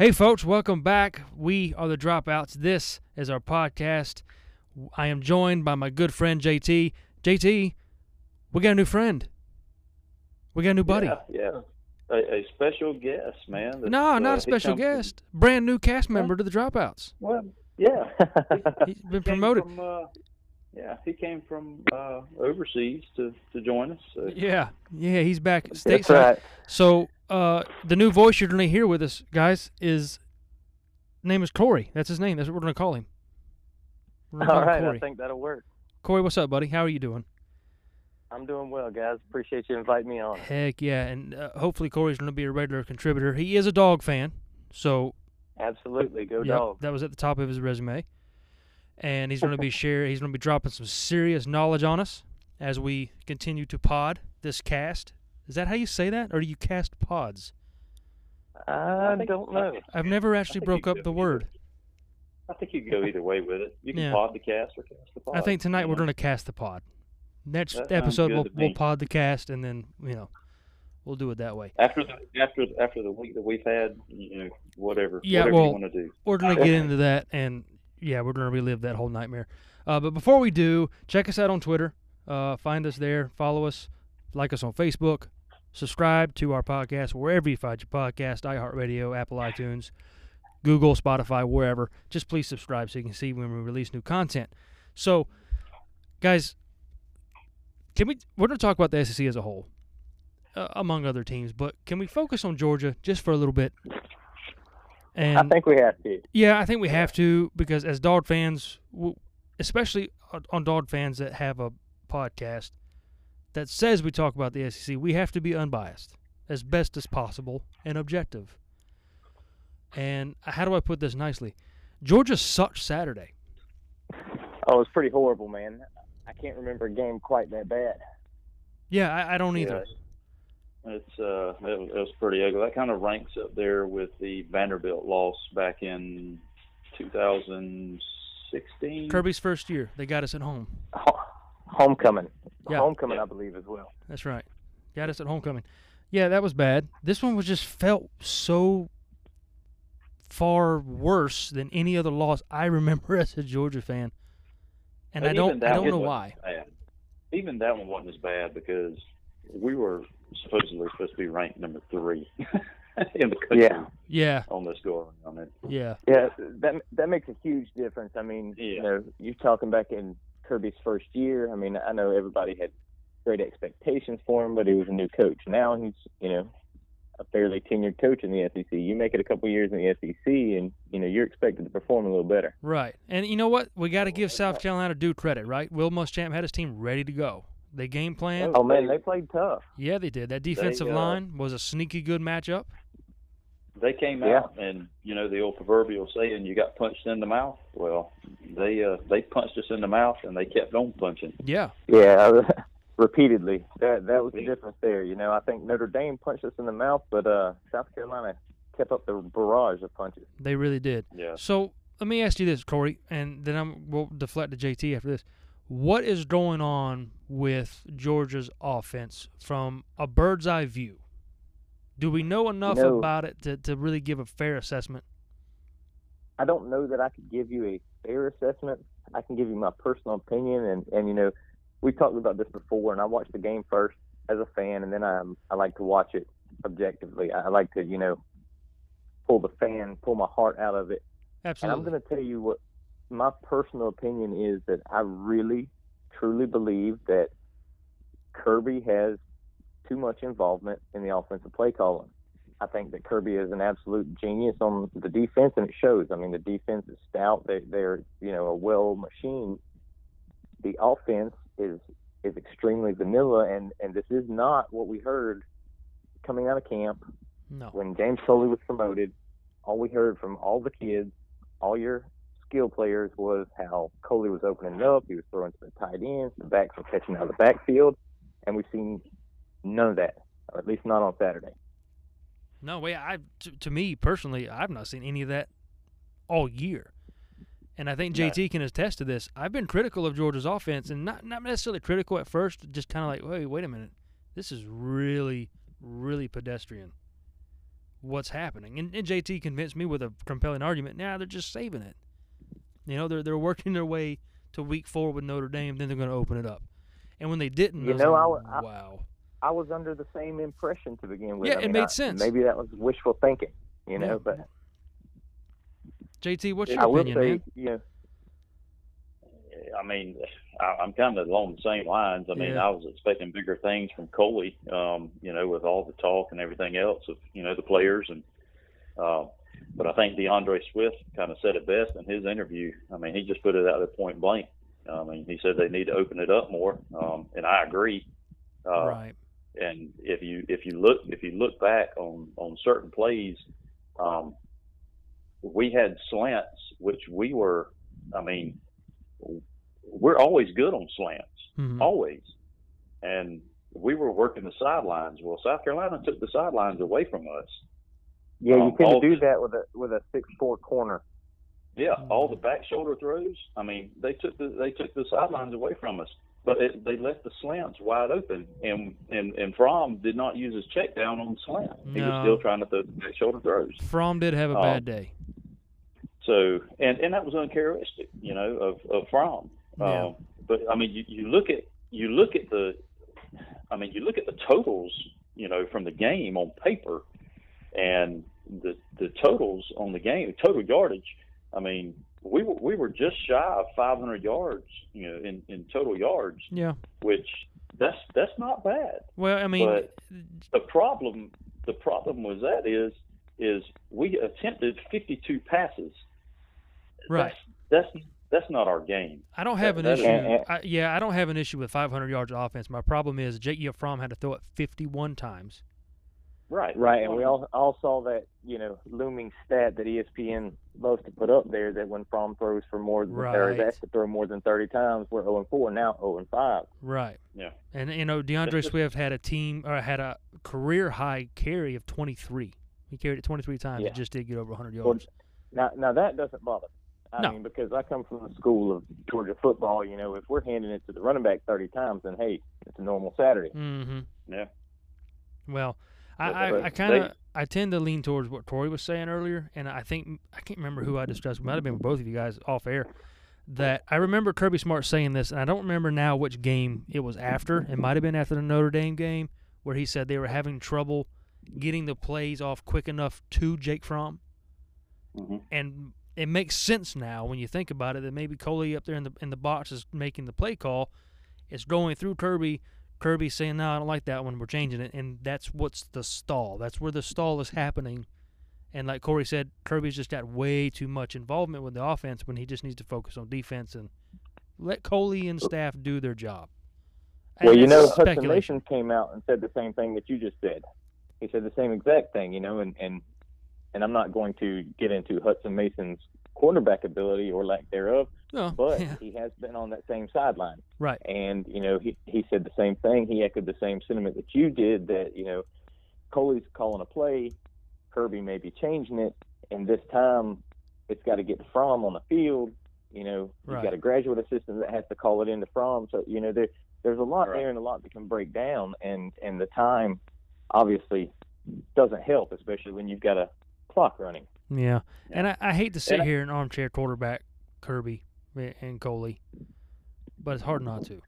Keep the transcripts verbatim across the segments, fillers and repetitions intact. Hey folks, welcome back. We are the Dropouts. This is our podcast. I am joined by my good friend J T. J T, we got a new friend. We got a new buddy. Yeah, yeah. A, a special guest, man. That's, no, not uh, a special guest. From... Brand new cast member to the Dropouts. Well, yeah. he, he's been he promoted. From, uh, yeah, he came from uh, overseas to, to join us. So. Yeah, yeah, he's back stateside. That's right. So... Uh, the new voice you're going to hear with us, guys, is name is Corey. That's his name. That's what we're going to call him. All call right, him I think that'll work. Corey, what's up, buddy? How are you doing? I'm doing well, guys. Appreciate you inviting me on. Heck yeah, and uh, hopefully Corey's going to be a regular contributor. He is a dog fan, so absolutely go yep, dog. That was at the top of his resume, and he's going to be share. He's going to be dropping some serious knowledge on us as we continue to pod this cast. Is that how you say that, or do you cast pods? I don't know. I've never actually broke up the word. I think you go either way with it. You can yeah. pod the cast or cast the pod. I think tonight yeah. we're going to cast the pod. Next that episode we'll, we'll pod the cast, and then you know we'll do it that way. After the after after the week that we've had, you know, whatever. Yeah, whatever well, you want to do. We're going to get into that, and yeah, we're going to relive that whole nightmare. Uh, but before we do, check us out on Twitter. Uh, find us there. Follow us. Like us on Facebook. Subscribe to our podcast wherever you find your podcast, iHeartRadio, Apple iTunes, Google, Spotify, wherever. Just please subscribe so you can see when we release new content. So, guys, can we? We're going to talk about the S E C as a whole, uh, among other teams, but can we focus on Georgia just for a little bit? And I think we have to. Yeah, I think we have to because as dog fans, especially on dog fans that have a podcast, that says we talk about the S E C, we have to be unbiased as best as possible and objective. And how do I put this nicely? Georgia sucked Saturday. Oh, it was pretty horrible, man. I can't remember a game quite that bad. Yeah, I, I don't either. Yeah, it's uh, it was, it was pretty ugly. That kind of ranks up there with the Vanderbilt loss back in two thousand sixteen. Kirby's first year. They got us at home. Oh. Homecoming. Yeah. Homecoming, I believe, as well. That's right. Got us at homecoming. Yeah, that was bad. This one was just felt so far worse than any other loss I remember as a Georgia fan. And, and I don't I don't know why. Bad. Even that one wasn't as bad because we were supposedly supposed to be ranked number three in the country. Yeah. Yeah. On this go around. I mean. Yeah. Yeah, that, that makes a huge difference. I mean, yeah. you know, you're talking back in – Kirby's first year. I mean, I know everybody had great expectations for him, but he was a new coach. Now he's, you know, a fairly tenured coach in the S E C. You make it a couple years in the S E C, and, you know, you're expected to perform a little better. Right. And you know what? We got to give South Carolina due credit, right? Will Muschamp had his team ready to go. They game planned. Oh, man, they played tough. Yeah, they did. That defensive they, uh, line was a sneaky good matchup. They came yeah. out, and, you know, the old proverbial saying, you got punched in the mouth. Well, they uh, they punched us in the mouth, and they kept on punching. Yeah. Yeah, repeatedly. That that was the difference there. You know, I think Notre Dame punched us in the mouth, but uh, South Carolina kept up the barrage of punches. They really did. Yeah. So let me ask you this, Corey, and then I'm, we'll deflect to J T after this. What is going on with Georgia's offense from a bird's eye view? Do we know enough no, about it to, to really give a fair assessment? I don't know that I could give you a fair assessment. I can give you my personal opinion. And, and you know, we talked about this before, and I watched the game first as a fan, and then I I like to watch it objectively. I like to, you know, pull the fan, pull my heart out of it. Absolutely. And I'm going to tell you what my personal opinion is, that I really, truly believe that Kirby has – too much involvement in the offensive play calling. I think that Kirby is an absolute genius on the defense, and it shows. I mean, the defense is stout. They, they're, you know, a well machine. The offense is is extremely vanilla, and, and this is not what we heard coming out of camp. No. When James Coley was promoted, all we heard from all the kids, all your skill players, was how Coley was opening up. He was throwing to the tight ends, the backs were catching out of the backfield, and we've seen – none of that, or at least not on Saturday. No way. I to, to me personally, I've not seen any of that all year, and I think J T no. can attest to this. I've been critical of Georgia's offense, and not not necessarily critical at first, just kind of like, wait, wait a minute, this is really, really pedestrian. what's happening. And, and J T convinced me with a compelling argument. Now nah, they're just saving it. You know, they're they're working their way to week four with Notre Dame. Then they're going to open it up. And when they didn't, you I know, like, I, I, wow. I was under the same impression to begin with. Yeah, I mean, it made I, sense. Maybe that was wishful thinking. You know, yeah. but J T, what's your I opinion? I will say, yeah. I mean, I'm kind of along the same lines. I mean, yeah. I was expecting bigger things from Coley, um, you know, with all the talk and everything else of, you know, the players. And uh, but I think DeAndre Swift kind of said it best in his interview. I mean, he just put it out there point blank. I mean, he said they need to open it up more, um, and I agree. Uh, right. And if you if you look if you look back on on certain plays, um, we had slants which we were, I mean. We're always good on slants, mm-hmm. always. And we were working the sidelines. Well, South Carolina took the sidelines away from us. Yeah, um, you couldn't do that with a with a six four corner. Yeah, mm-hmm. all the back shoulder throws. I mean, they took the they took the sidelines away from us, but it, they left the slants wide open. And and and Fromm did not use his check down on the slant. No. He was still trying to throw the back shoulder throws. Fromm did have a um, bad day. So and, and that was uncharacteristic, you know, of, of Fromm. Yeah. Um, but I mean, you, you look at you look at the, I mean, you look at the totals, you know, from the game on paper, and the the totals on the game, total yardage. I mean, we were we were just shy of five hundred yards, you know, in, in total yards. Yeah. Which that's that's not bad. Well, I mean, but the problem the problem was that is is we attempted fifty-two passes. Right. That's. that's That's not our game. I don't have an that, issue. That I, yeah, I don't have an issue with five hundred yards of offense. My problem is Jake Fromm had to throw it fifty-one times. Right, right, and we all all saw that, you know, looming stat that E S P N loves to put up there that when Fromm throws for more than right. or has to throw more than thirty times, we're oh and four now, oh and five. Right. Yeah. And you know, DeAndre Swift had a team or had a career high carry of twenty-three. He carried it twenty-three times. Yeah. It just did get over one hundred yards. Well, now, now that doesn't bother me. I no. mean, because I come from the school of Georgia football, you know, if we're handing it to the running back thirty times, then, hey, it's a normal Saturday. Mm-hmm. Yeah. Well, I, I, I kind of – I tend to lean towards what Corey was saying earlier, and I think – I can't remember who I discussed. It might have been with both of you guys off air. That I remember Kirby Smart saying this, and I don't remember now which game it was after. It might have been after the Notre Dame game where he said they were having trouble getting the plays off quick enough to Jake Fromm. Mm-hmm. And – it makes sense now when you think about it that maybe Coley up there in the in the box is making the play call. It's going through Kirby. Kirby saying, no, I don't like that one. We're changing it. And that's what's the stall. That's where the stall is happening. And like Corey said, Kirby's just got way too much involvement with the offense when he just needs to focus on defense and let Coley and staff do their job. Well, and you know, Hudson Nation came out and said the same thing that you just said. He said the same exact thing, you know, and, and – and I'm not going to get into Hudson Mason's quarterback ability or lack thereof, oh, but yeah. he has been on that same sideline. Right. And, you know, he, he said the same thing. He echoed the same sentiment that you did that, you know, Coley's calling a play, Kirby may be changing it, and this time it's got to get to Fromm on the field. You know, right. You've got a graduate assistant that has to call it into Fromm. So, you know, there, there's a lot right. there and a lot that can break down, and, and the time obviously doesn't help, especially when you've got a clock running. Yeah. And I, I hate to sit and here and armchair quarterback Kirby and Coley, but it's hard not to.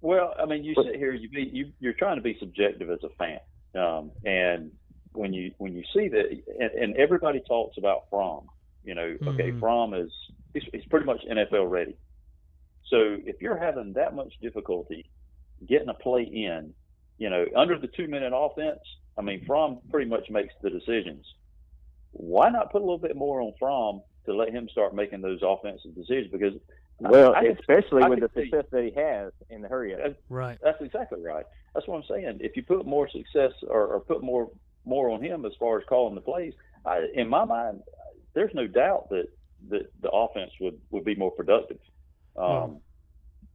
Well, I mean, you sit here, you be, you, you're trying to be subjective as a fan. Um, and when you when you see that, and, and everybody talks about Fromm, you know, mm-hmm. okay, Fromm is he's, he's pretty much N F L ready. So if you're having that much difficulty getting a play in, you know, under the two-minute offense, I mean, Fromm pretty much makes the decisions. Why not put a little bit more on Fromm to let him start making those offensive decisions? Because well, I, I especially can, with the success see, that he has in the hurry up. That's, right. That's exactly right. That's what I'm saying. If you put more success or, or put more more on him as far as calling the plays, I, in my mind, there's no doubt that, that the offense would, would be more productive. Um, oh.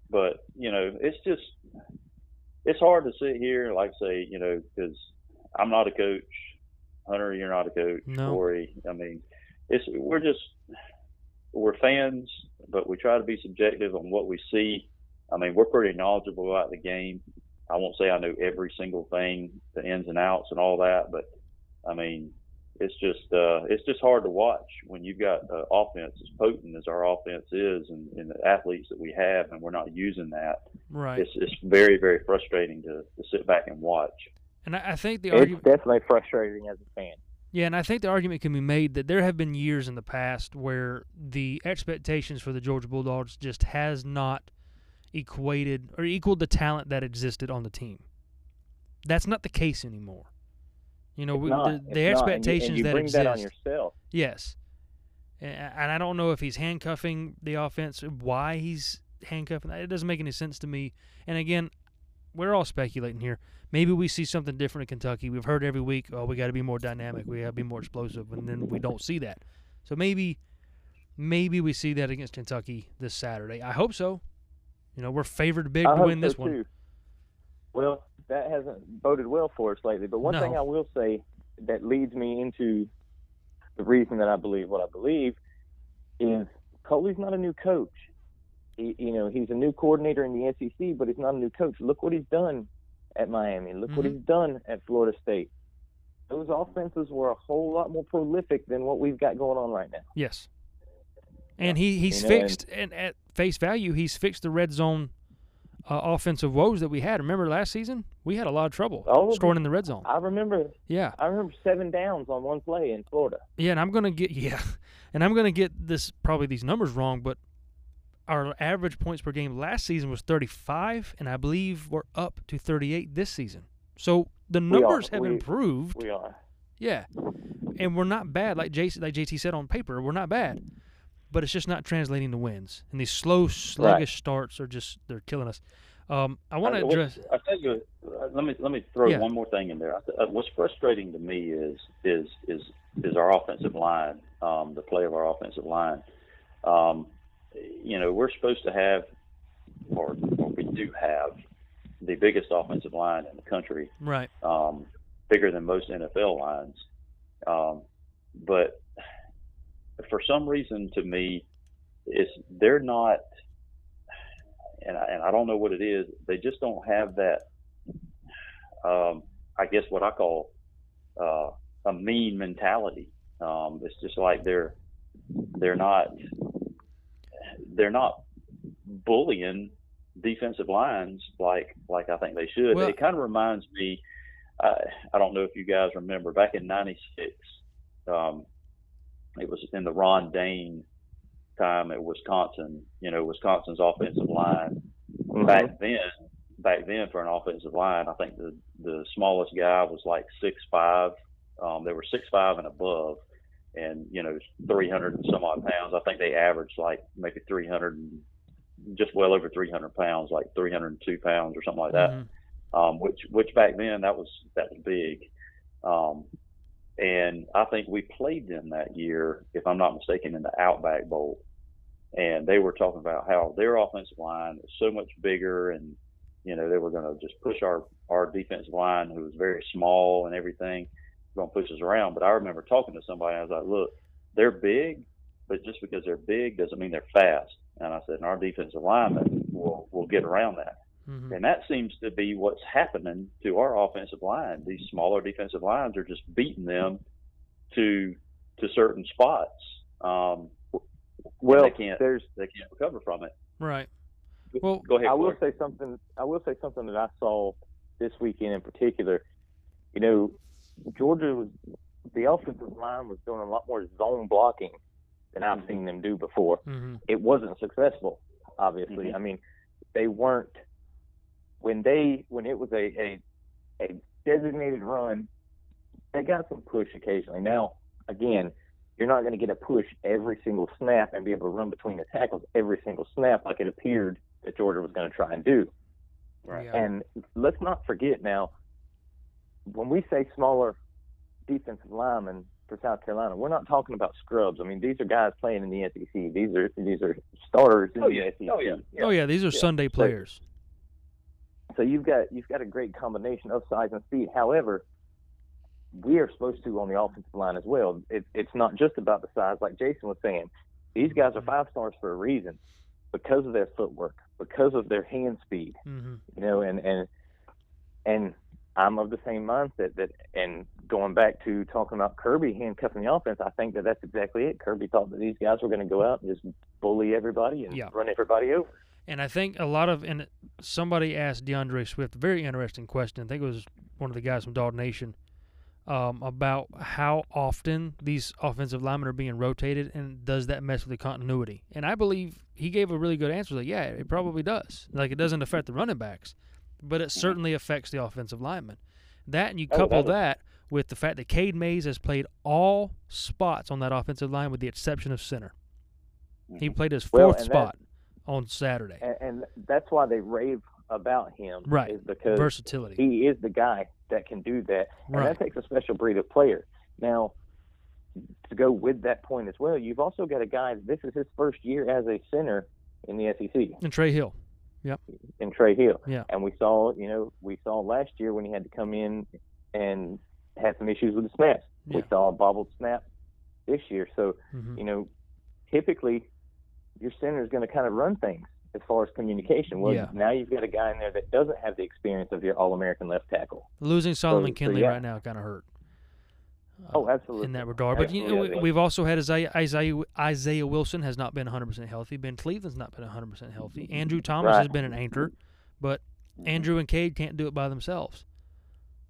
But, you know, it's just – it's hard to sit here and, like, say, you know, because I'm not a coach – Hunter, you're not a coach. No. Corey, I mean, it's we're just we're fans, but we try to be subjective on what we see. I mean, we're pretty knowledgeable about the game. I won't say I know every single thing, the ins and outs and all that, but I mean, it's just uh, it's just hard to watch when you've got uh, offense as potent as our offense is, and, and the athletes that we have, and we're not using that. Right. It's it's very, very frustrating to, to sit back and watch. And I, I think the it's argument definitely frustrating as a fan. Yeah, and I think the argument can be made that there have been years in the past where the expectations for the Georgia Bulldogs just has not equated or equaled the talent that existed on the team. That's not the case anymore. You know, the, the expectations that exist. And you, and you bring that on yourself. Yes. And, and I don't know if he's handcuffing the offense, why he's handcuffing. It doesn't make any sense to me. And, again, we're all speculating here. Maybe we see something different in Kentucky. We've heard every week, oh, we got to be more dynamic. We got to be more explosive. And then we don't see that. So maybe maybe we see that against Kentucky this Saturday. I hope so. You know, we're favored big to win this one. Well, that hasn't boded well for us lately. But one no. thing I will say that leads me into the reason that I believe what I believe is Coley's not a new coach. He, you know, he's a new coordinator in the S E C, but he's not a new coach. Look what he's done at Miami. Look mm-hmm. what he's done at Florida State. Those offenses were a whole lot more prolific than what we've got going on right now. Yes. And he, he's you know, fixed, and, and at face value, he's fixed the red zone Uh, offensive woes that we had. Remember last season? We had a lot of trouble oh, scoring in the red zone. I remember. Yeah. I remember seven downs on one play in Florida. Yeah, and I'm going to get – yeah. And I'm going to get this probably these numbers wrong, but our average points per game last season was thirty-five, and I believe we're up to thirty-eight this season. So the numbers have we, improved. We are. Yeah. And we're not bad. Like J C, like J T said on paper, we're not bad. But it's just not translating to wins. And these slow, sluggish right. starts are just – they're killing us. Um, I want to address – I tell you, let me let me throw yeah. one more thing in there. What's frustrating to me is is is, is our offensive line, um, the play of our offensive line. Um, you know, we're supposed to have, or, or we do have, the biggest offensive line in the country. Right. Um, bigger than most N F L lines. Um, but – for some reason, to me, it's they're not, and I, and I don't know what it is. They just don't have that. Um, I guess what I call uh, a mean mentality. Um, it's just like they're they're not they're not bullying defensive lines like like I think they should. Well, it kind of reminds me. Uh, I don't know if you guys remember back in ninety-six. Um, It was in the Ron Dane time at Wisconsin. You know, Wisconsin's offensive line mm-hmm. back then. Back then, for an offensive line, I think the the smallest guy was like six five. Um, they were six five and above, and you know, three hundred and some odd pounds. I think they averaged like maybe three hundred, just well over three hundred pounds, like three hundred and two pounds or something like that. Mm-hmm. Um, which which back then that was that was big. Um, And I think we played them that year, if I'm not mistaken, in the Outback Bowl. And they were talking about how their offensive line was so much bigger and, you know, they were going to just push our, our defensive line, who was very small and everything, going to push us around. But I remember talking to somebody, I was like, look, they're big, but just because they're big doesn't mean they're fast. And I said, and our defensive linemen will, will get around that. Mm-hmm. And that seems to be what's happening to our offensive line. These smaller defensive lines are just beating them to to certain spots. Um, well, they can't there's, they can't recover from it. Right. Well, go ahead. I will Clark. say something. I will say something that I saw this weekend in particular. You know, Georgia was the offensive line was doing a lot more zone blocking than I've seen them do before. Mm-hmm. It wasn't successful, obviously. Mm-hmm. I mean, they weren't. When they when it was a, a a designated run, they got some push occasionally. Now, again, you're not going to get a push every single snap and be able to run between the tackles every single snap like it appeared that Georgia was going to try and do. Right. Yeah. And let's not forget now, when we say smaller defensive linemen for South Carolina, we're not talking about scrubs. I mean, these are guys playing in the S E C. These are these are starters in oh, yeah. the S E C. Oh yeah. yeah. Oh yeah. These are yeah. Sunday players. So, So you've got you've got a great combination of size and speed. However, we are supposed to on the offensive line as well. It, it's not just about the size, like Jason was saying. These guys are five stars for a reason, because of their footwork, because of their hand speed. Mm-hmm. You know, and, and and I'm of the same mindset that, and going back to talking about Kirby handcuffing the offense, I think that that's exactly it. Kirby thought that these guys were going to go out and just bully everybody and yeah. run everybody over. And I think a lot of – and somebody asked DeAndre Swift a very interesting question. I think it was one of the guys from Dog Nation um, about how often these offensive linemen are being rotated and does that mess with the continuity. And I believe he gave a really good answer. Like, yeah, it probably does. Like, it doesn't affect the running backs, but it certainly affects the offensive linemen. That and you couple oh, that, that with the fact that Cade Mays has played all spots on that offensive line with the exception of center. Mm-hmm. He played his fourth well, spot on Saturday. And, and that's why they rave about him. Right. Is because versatility. He is the guy that can do that. And right. that takes a special breed of player. Now, to go with that point as well, you've also got a guy, this is his first year as a center in the S E C. And Trey Hill. Yep. And Trey Hill. Yeah. And we saw, you know, we saw last year when he had to come in and had some issues with the snaps. Yeah. We saw a bobbled snap this year. So, mm-hmm. you know, typically your center is going to kind of run things as far as communication. Well, yeah. now you've got a guy in there that doesn't have the experience of your All-American left tackle. Losing Solomon so, Kinley so, yeah. right now kind of hurt. Uh, oh, absolutely. In that regard. But you know, we, we've also had Isaiah, Isaiah Isaiah Wilson has not been one hundred percent healthy. Ben Cleveland's not been one hundred percent healthy. Andrew Thomas right. has been an anchor, but Andrew and Cade can't do it by themselves.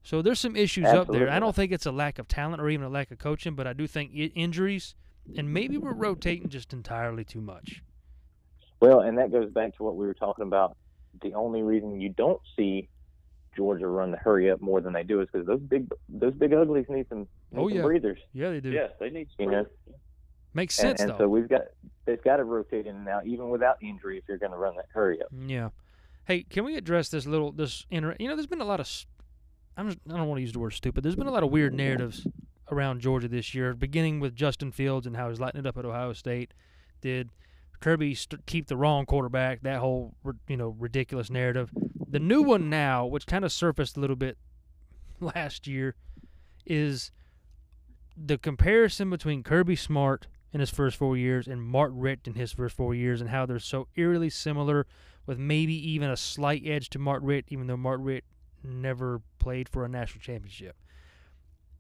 So there's some issues absolutely. Up there. I don't think it's a lack of talent or even a lack of coaching, but I do think it, injuries, and maybe we're rotating just entirely too much. Well, and that goes back to what we were talking about. The only reason you don't see Georgia run the hurry up more than they do is because those big those big uglies need some, need oh, yeah. some breathers. Yeah, they do. Yes, they need some breathers. You know? Makes sense, and, and though. So we've got they've got to rotate in now, even without injury, if you're going to run that hurry up. Yeah. Hey, can we address this little this inter- you know? There's been a lot of I'm just, I don't want to use the word stupid. There's been a lot of weird narratives around Georgia this year, beginning with Justin Fields and how he's lighting it up at Ohio State. Did Kirby st- keep the wrong quarterback? That whole you know ridiculous narrative. The new one now, which kind of surfaced a little bit last year, is the comparison between Kirby Smart in his first four years and Mark Richt in his first four years and how they're so eerily similar with maybe even a slight edge to Mark Richt, even though Mark Richt never played for a national championship.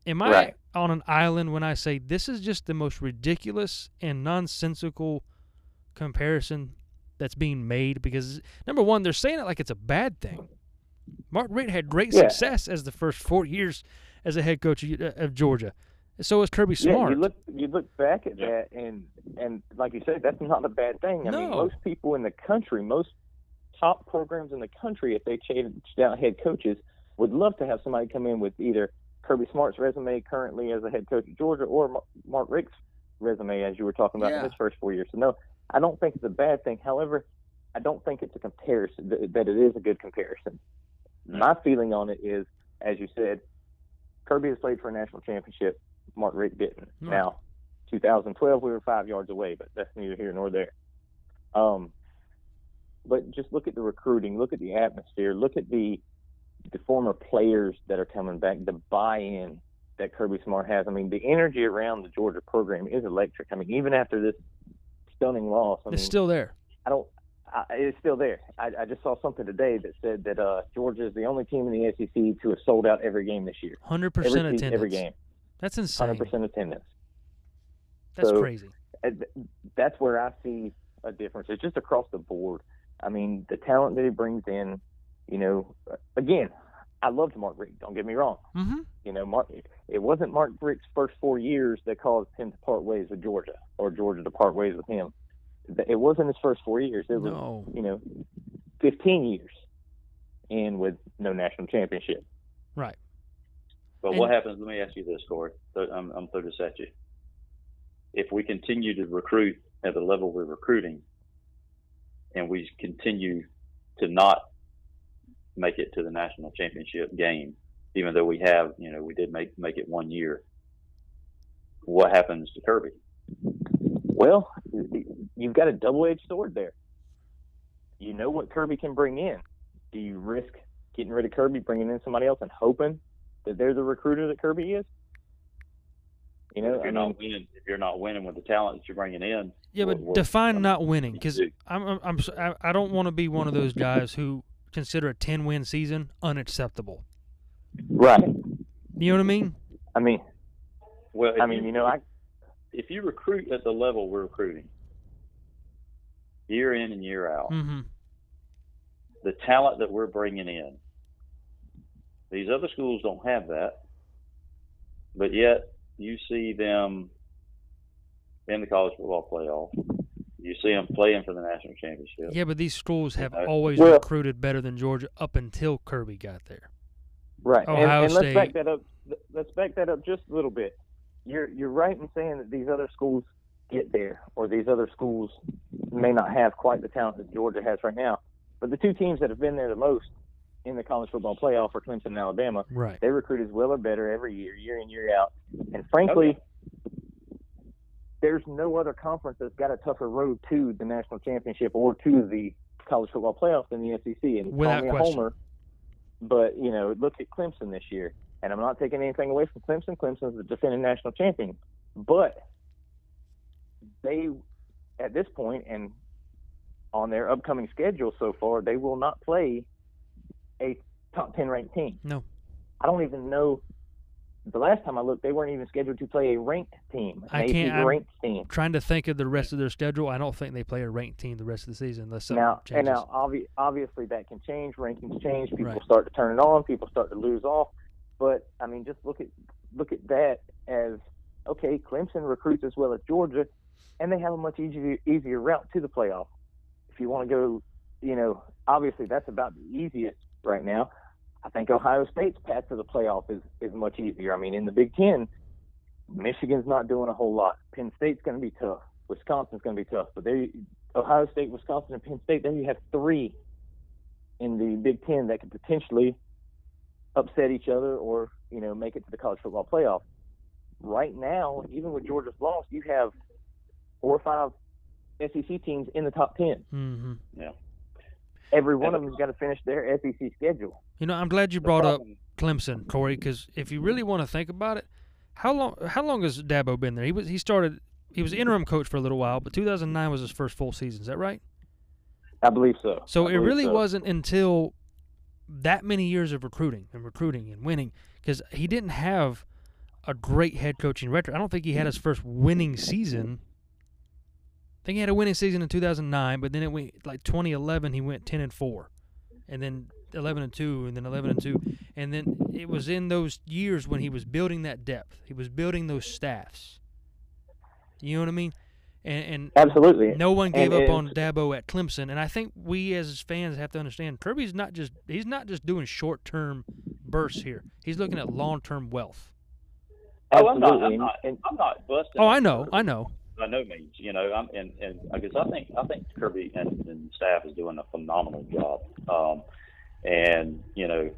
Am I right. on an island when I say this is just the most ridiculous and nonsensical comparison that's being made? Because, number one, they're saying it like it's a bad thing. Mark Richt had great yeah. success as the first four years as a head coach of, uh, of Georgia. So is Kirby Smart. Yeah, you look, you look back at that, and, and like you said, that's not a bad thing. I no. mean, most people in the country, most top programs in the country, if they changed out head coaches, would love to have somebody come in with either Kirby Smart's resume currently as a head coach at Georgia or Mark Richt's resume, as you were talking about yeah. in his first four years. So, no, I don't think it's a bad thing. However, I don't think it's a comparison, th- that it is a good comparison. My feeling on it is, as you said, Kirby has played for a national championship. Mark Richt didn't. Mm-hmm. Now, two thousand twelve, we were five yards away, but that's neither here nor there. Um, but just look at the recruiting. Look at the atmosphere. Look at the, the former players that are coming back, the buy-in that Kirby Smart has. I mean, the energy around the Georgia program is electric. I mean, even after this stunning loss. I it's mean, still there. I don't. I, it's still there. I, I just saw something today that said that uh, Georgia is the only team in the S E C to have sold out every game this year. Hundred percent attendance. Every game. That's insane. Hundred percent attendance. That's so, crazy. That's where I see a difference. It's just across the board. I mean, the talent that he brings in. You know, again, I loved Mark Richt. Don't get me wrong. Mm-hmm. You know, Mark. It wasn't Mark Richt's first four years that caused him to part ways with Georgia, or Georgia to part ways with him. It wasn't his first four years. It was, no. you know, fifteen years, and with no national championship. Right. But and, what happens? Let me ask you this, Corey. I'm, I'm throwing this at you. If we continue to recruit at the level we're recruiting, and we continue to not make it to the national championship game, even though we have, you know, we did make, make it one year. What happens to Kirby? Well, you've got a double-edged sword there. You know what Kirby can bring in. Do you risk getting rid of Kirby, bringing in somebody else, and hoping that they're the recruiter that Kirby is? You know, if you're I mean, not winning, if you're not winning with the talent that you're bringing in, yeah, but what, define what, not winning, because I'm, I'm, I'm, I don't want to be one of those guys who consider a ten-win season unacceptable. Right. You know what I mean? I mean, well, I mean, you, you know, I if you recruit at the level we're recruiting, year in and year out, mm-hmm. the talent that we're bringing in, these other schools don't have that, but yet you see them in the college football playoff. You see them playing for the national championship. Yeah, but these schools have uh, always well, recruited better than Georgia up until Kirby got there. Right. Ohio and, and State. Let's back that up. Let's back that up just a little bit. You're you're right in saying that these other schools get there, or these other schools may not have quite the talent that Georgia has right now. But the two teams that have been there the most in the college football playoff are Clemson and Alabama. Right. They recruit as well or better every year, year in, year out. And frankly, okay. there's no other conference that's got a tougher road to the national championship or to the college football playoff than the S E C. And without call me a question. Homer, but, you know, look at Clemson this year. And I'm not taking anything away from Clemson. Clemson's the defending national champion. But they, at this point, and on their upcoming schedule so far, they will not play a top ten ranked team. No. I don't even know. The last time I looked, they weren't even scheduled to play a ranked team. I can't. I'm ranked team. Trying to think of the rest of their schedule. I don't think they play a ranked team the rest of the season unless something now, changes. And now, obvi- obviously, that can change. Rankings change. People right. start to turn it on. People start to lose off. But I mean, just look at look at that as okay. Clemson recruits as well as Georgia, and they have a much easier easier route to the playoff. If you want to go, you know, obviously that's about the easiest right now. I think Ohio State's path to the playoff is, is much easier. I mean, in the Big Ten, Michigan's not doing a whole lot. Penn State's going to be tough. Wisconsin's going to be tough. But they, Ohio State, Wisconsin, and Penn State, then you have three in the Big Ten that could potentially upset each other or, you know, make it to the college football playoff. Right now, even with Georgia's loss, you have four or five S E C teams in the top ten. Mm-hmm. Yeah. Every one of them's got to finish their S E C schedule. You know, I'm glad you brought up Clemson, Corey, because if you really want to think about it, how long how long has Dabo been there? He was he started he was interim coach for a little while, but two thousand nine was his first full season. Is that right? I believe so. So it really wasn't until that many years of recruiting and recruiting and winning, because he didn't have a great head coaching record. I don't think he had his first winning season. I think he had a winning season in two thousand nine, but then it went like twenty eleven. He went ten and four, and then eleven and two, and then eleven and two, and then it was in those years when he was building that depth. He was building those staffs. You know what I mean? And, and absolutely, no one gave and, up on Dabo at Clemson. And I think we as fans have to understand Kirby's not just he's not just doing short term bursts here. He's looking at long term wealth. Absolutely. Oh, I'm not. I'm not, and, I'm not busting. Oh, I know. I know. By no means, you know, I'm, and and because I think I think Kirby and, and staff is doing a phenomenal job, um, and you know,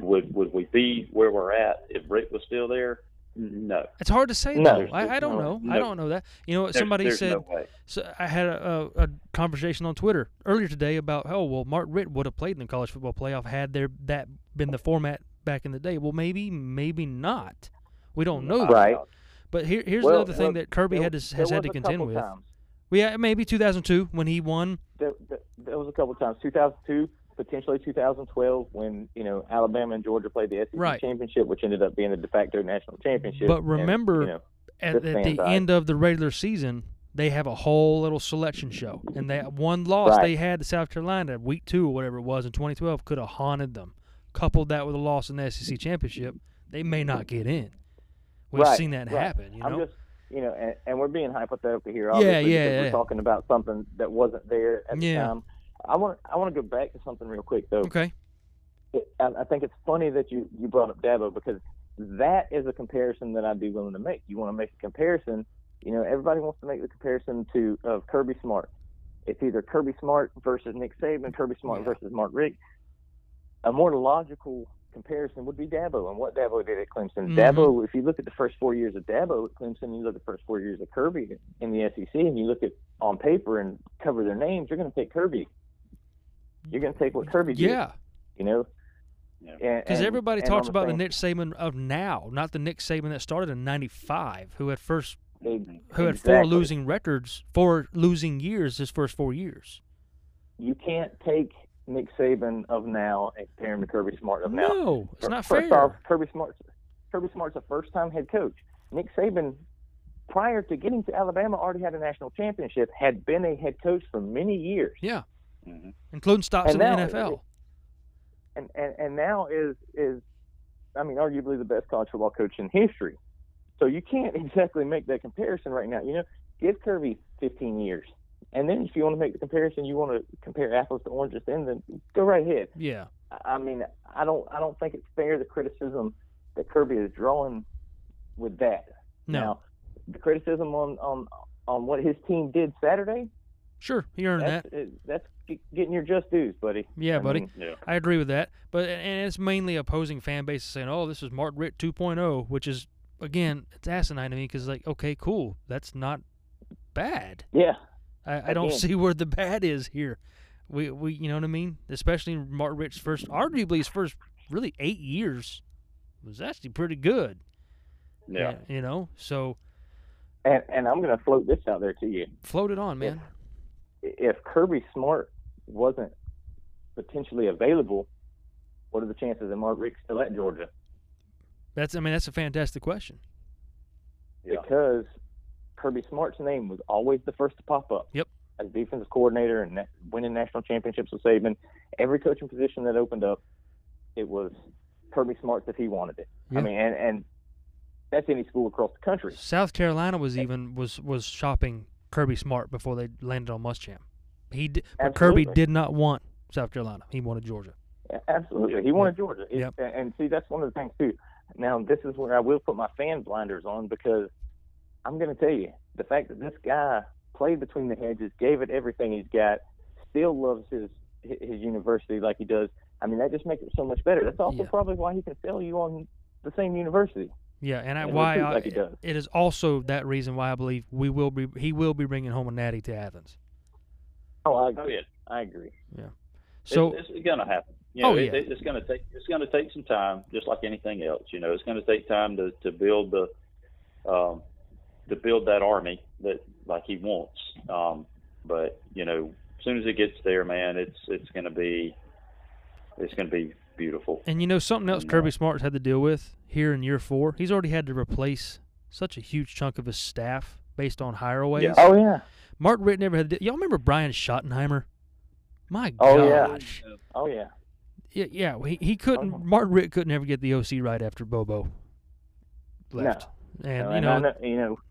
would would we be where we're at if Rick was still there? No, it's hard to say. No, though. I, I don't no, know. No. I don't know that. You know, there's, somebody there's said. No so I had a, a, a conversation on Twitter earlier today about oh well, Mark Richt would have played in the college football playoff had there that been the format back in the day. Well, maybe maybe not. We don't know. Right. That. But here, here's well, another thing well, that Kirby there, had to, has had to contend with. Times. We had maybe two thousand two when he won. There, there, there was a couple of times. two thousand two, potentially two thousand twelve, when you know Alabama and Georgia played the S E C right. championship, which ended up being the de facto national championship. But remember, and, you know, at, at the side. end of the regular season, they have a whole little selection show, and that one loss right. they had to South Carolina, week two or whatever it was in twenty twelve, could have haunted them. Coupled that with a loss in the S E C championship, they may not get in. We've right, seen that right. happen, you know. I'm just, you know, and, and we're being hypothetical here. Obviously, yeah, yeah, yeah. We're talking about something that wasn't there at the yeah. time. I want, I want to go back to something real quick, though. Okay. It, I, I think it's funny that you, you brought up Dabo because that is a comparison that I'd be willing to make. You want to make a comparison, you know, everybody wants to make the comparison to of Kirby Smart. It's either Kirby Smart versus Nick Saban, Kirby Smart yeah. versus Mark Richt. A more logical comparison would be Dabo and what Dabo did at Clemson. Mm-hmm. Dabo, if you look at the first four years of Dabo at Clemson, you look at the first four years of Kirby in the S E C, and you look at on paper and cover their names, you're going to take Kirby. You're going to take what Kirby did. Yeah. You know? Because everybody and talks about the, the Nick Saban of now, not the Nick Saban that started in ninety-five, who had first exactly. who had four losing records, four losing years his first four years. You can't take Nick Saban of now and comparing to Kirby Smart of now. No, it's not fair. First off, Kirby Smart's Kirby Smart's a first-time head coach. Nick Saban, prior to getting to Alabama, already had a national championship, had been a head coach for many years. Yeah, mm-hmm. including stops and in the N F L. It, and, and and now is is, I mean, arguably the best college football coach in history. So you can't exactly make that comparison right now. You know, give Kirby fifteen years. And then if you want to make the comparison, you want to compare apples to oranges, then, then go right ahead. Yeah. I mean, I don't I don't think it's fair, the criticism that Kirby is drawing with that. No. Now, the criticism on, on, on what his team did Saturday? Sure, he earned that's, that. It, that's getting your just dues, buddy. Yeah, I buddy. Mean, yeah. I agree with that. But and it's mainly opposing fan bases saying, oh, this is Mark Richt two point oh, which is, again, it's asinine to me because, like, okay, cool, that's not bad. Yeah. I, I don't see where the bad is here. We, we, you know what I mean? Especially Mark Richt's first, arguably his first really eight years was actually pretty good. Yeah. And, you know, so. And, and I'm going to float this out there to you. Float it on, man. If, if Kirby Smart wasn't potentially available, what are the chances that Mark Richt's still at Georgia? That's, I mean, that's a fantastic question. Yeah. Because Kirby Smart's name was always the first to pop up. Yep. As defensive coordinator and winning national championships with Saban, every coaching position that opened up, it was Kirby Smart's if he wanted it. Yep. I mean, and, and that's any school across the country. South Carolina was even was was shopping Kirby Smart before they landed on Muschamp. He did, but Kirby did not want South Carolina. He wanted Georgia. Yeah, absolutely, he wanted yep. Georgia. It, yep. And see, that's one of the things too. Now, this is where I will put my fan blinders on because. I'm going to tell you, the fact that this guy played between the hedges, gave it everything he's got, still loves his his university like he does, I mean, that just makes it so much better. That's also yeah. probably why he can sell you on the same university. Yeah, and, I, and why I, like he does. It is also that reason why I believe we will be he will be bringing home a natty to Athens. Oh, I agree. Oh, yeah. I agree. Yeah. So it's, it's going to happen. You know, oh, yeah. It, it's going to take it's going to take some time, just like anything else. You know, it's going to take time to to build the. Um, to build that army that like he wants. Um, but, you know, as soon as it gets there, man, it's it's going to be it's going to be beautiful. And, you know, something else Kirby Smart's had to deal with here in year four, he's already had to replace such a huge chunk of his staff based on hireaways. Yeah. Oh, yeah. Mark Richt never had to deal. Y'all remember Brian Schottenheimer? My oh, gosh. Yeah. Oh, yeah. Yeah, yeah. He, he couldn't oh. – Mark Richt couldn't ever get the O C right after Bobo left. No. And, no, you know, and know, you know –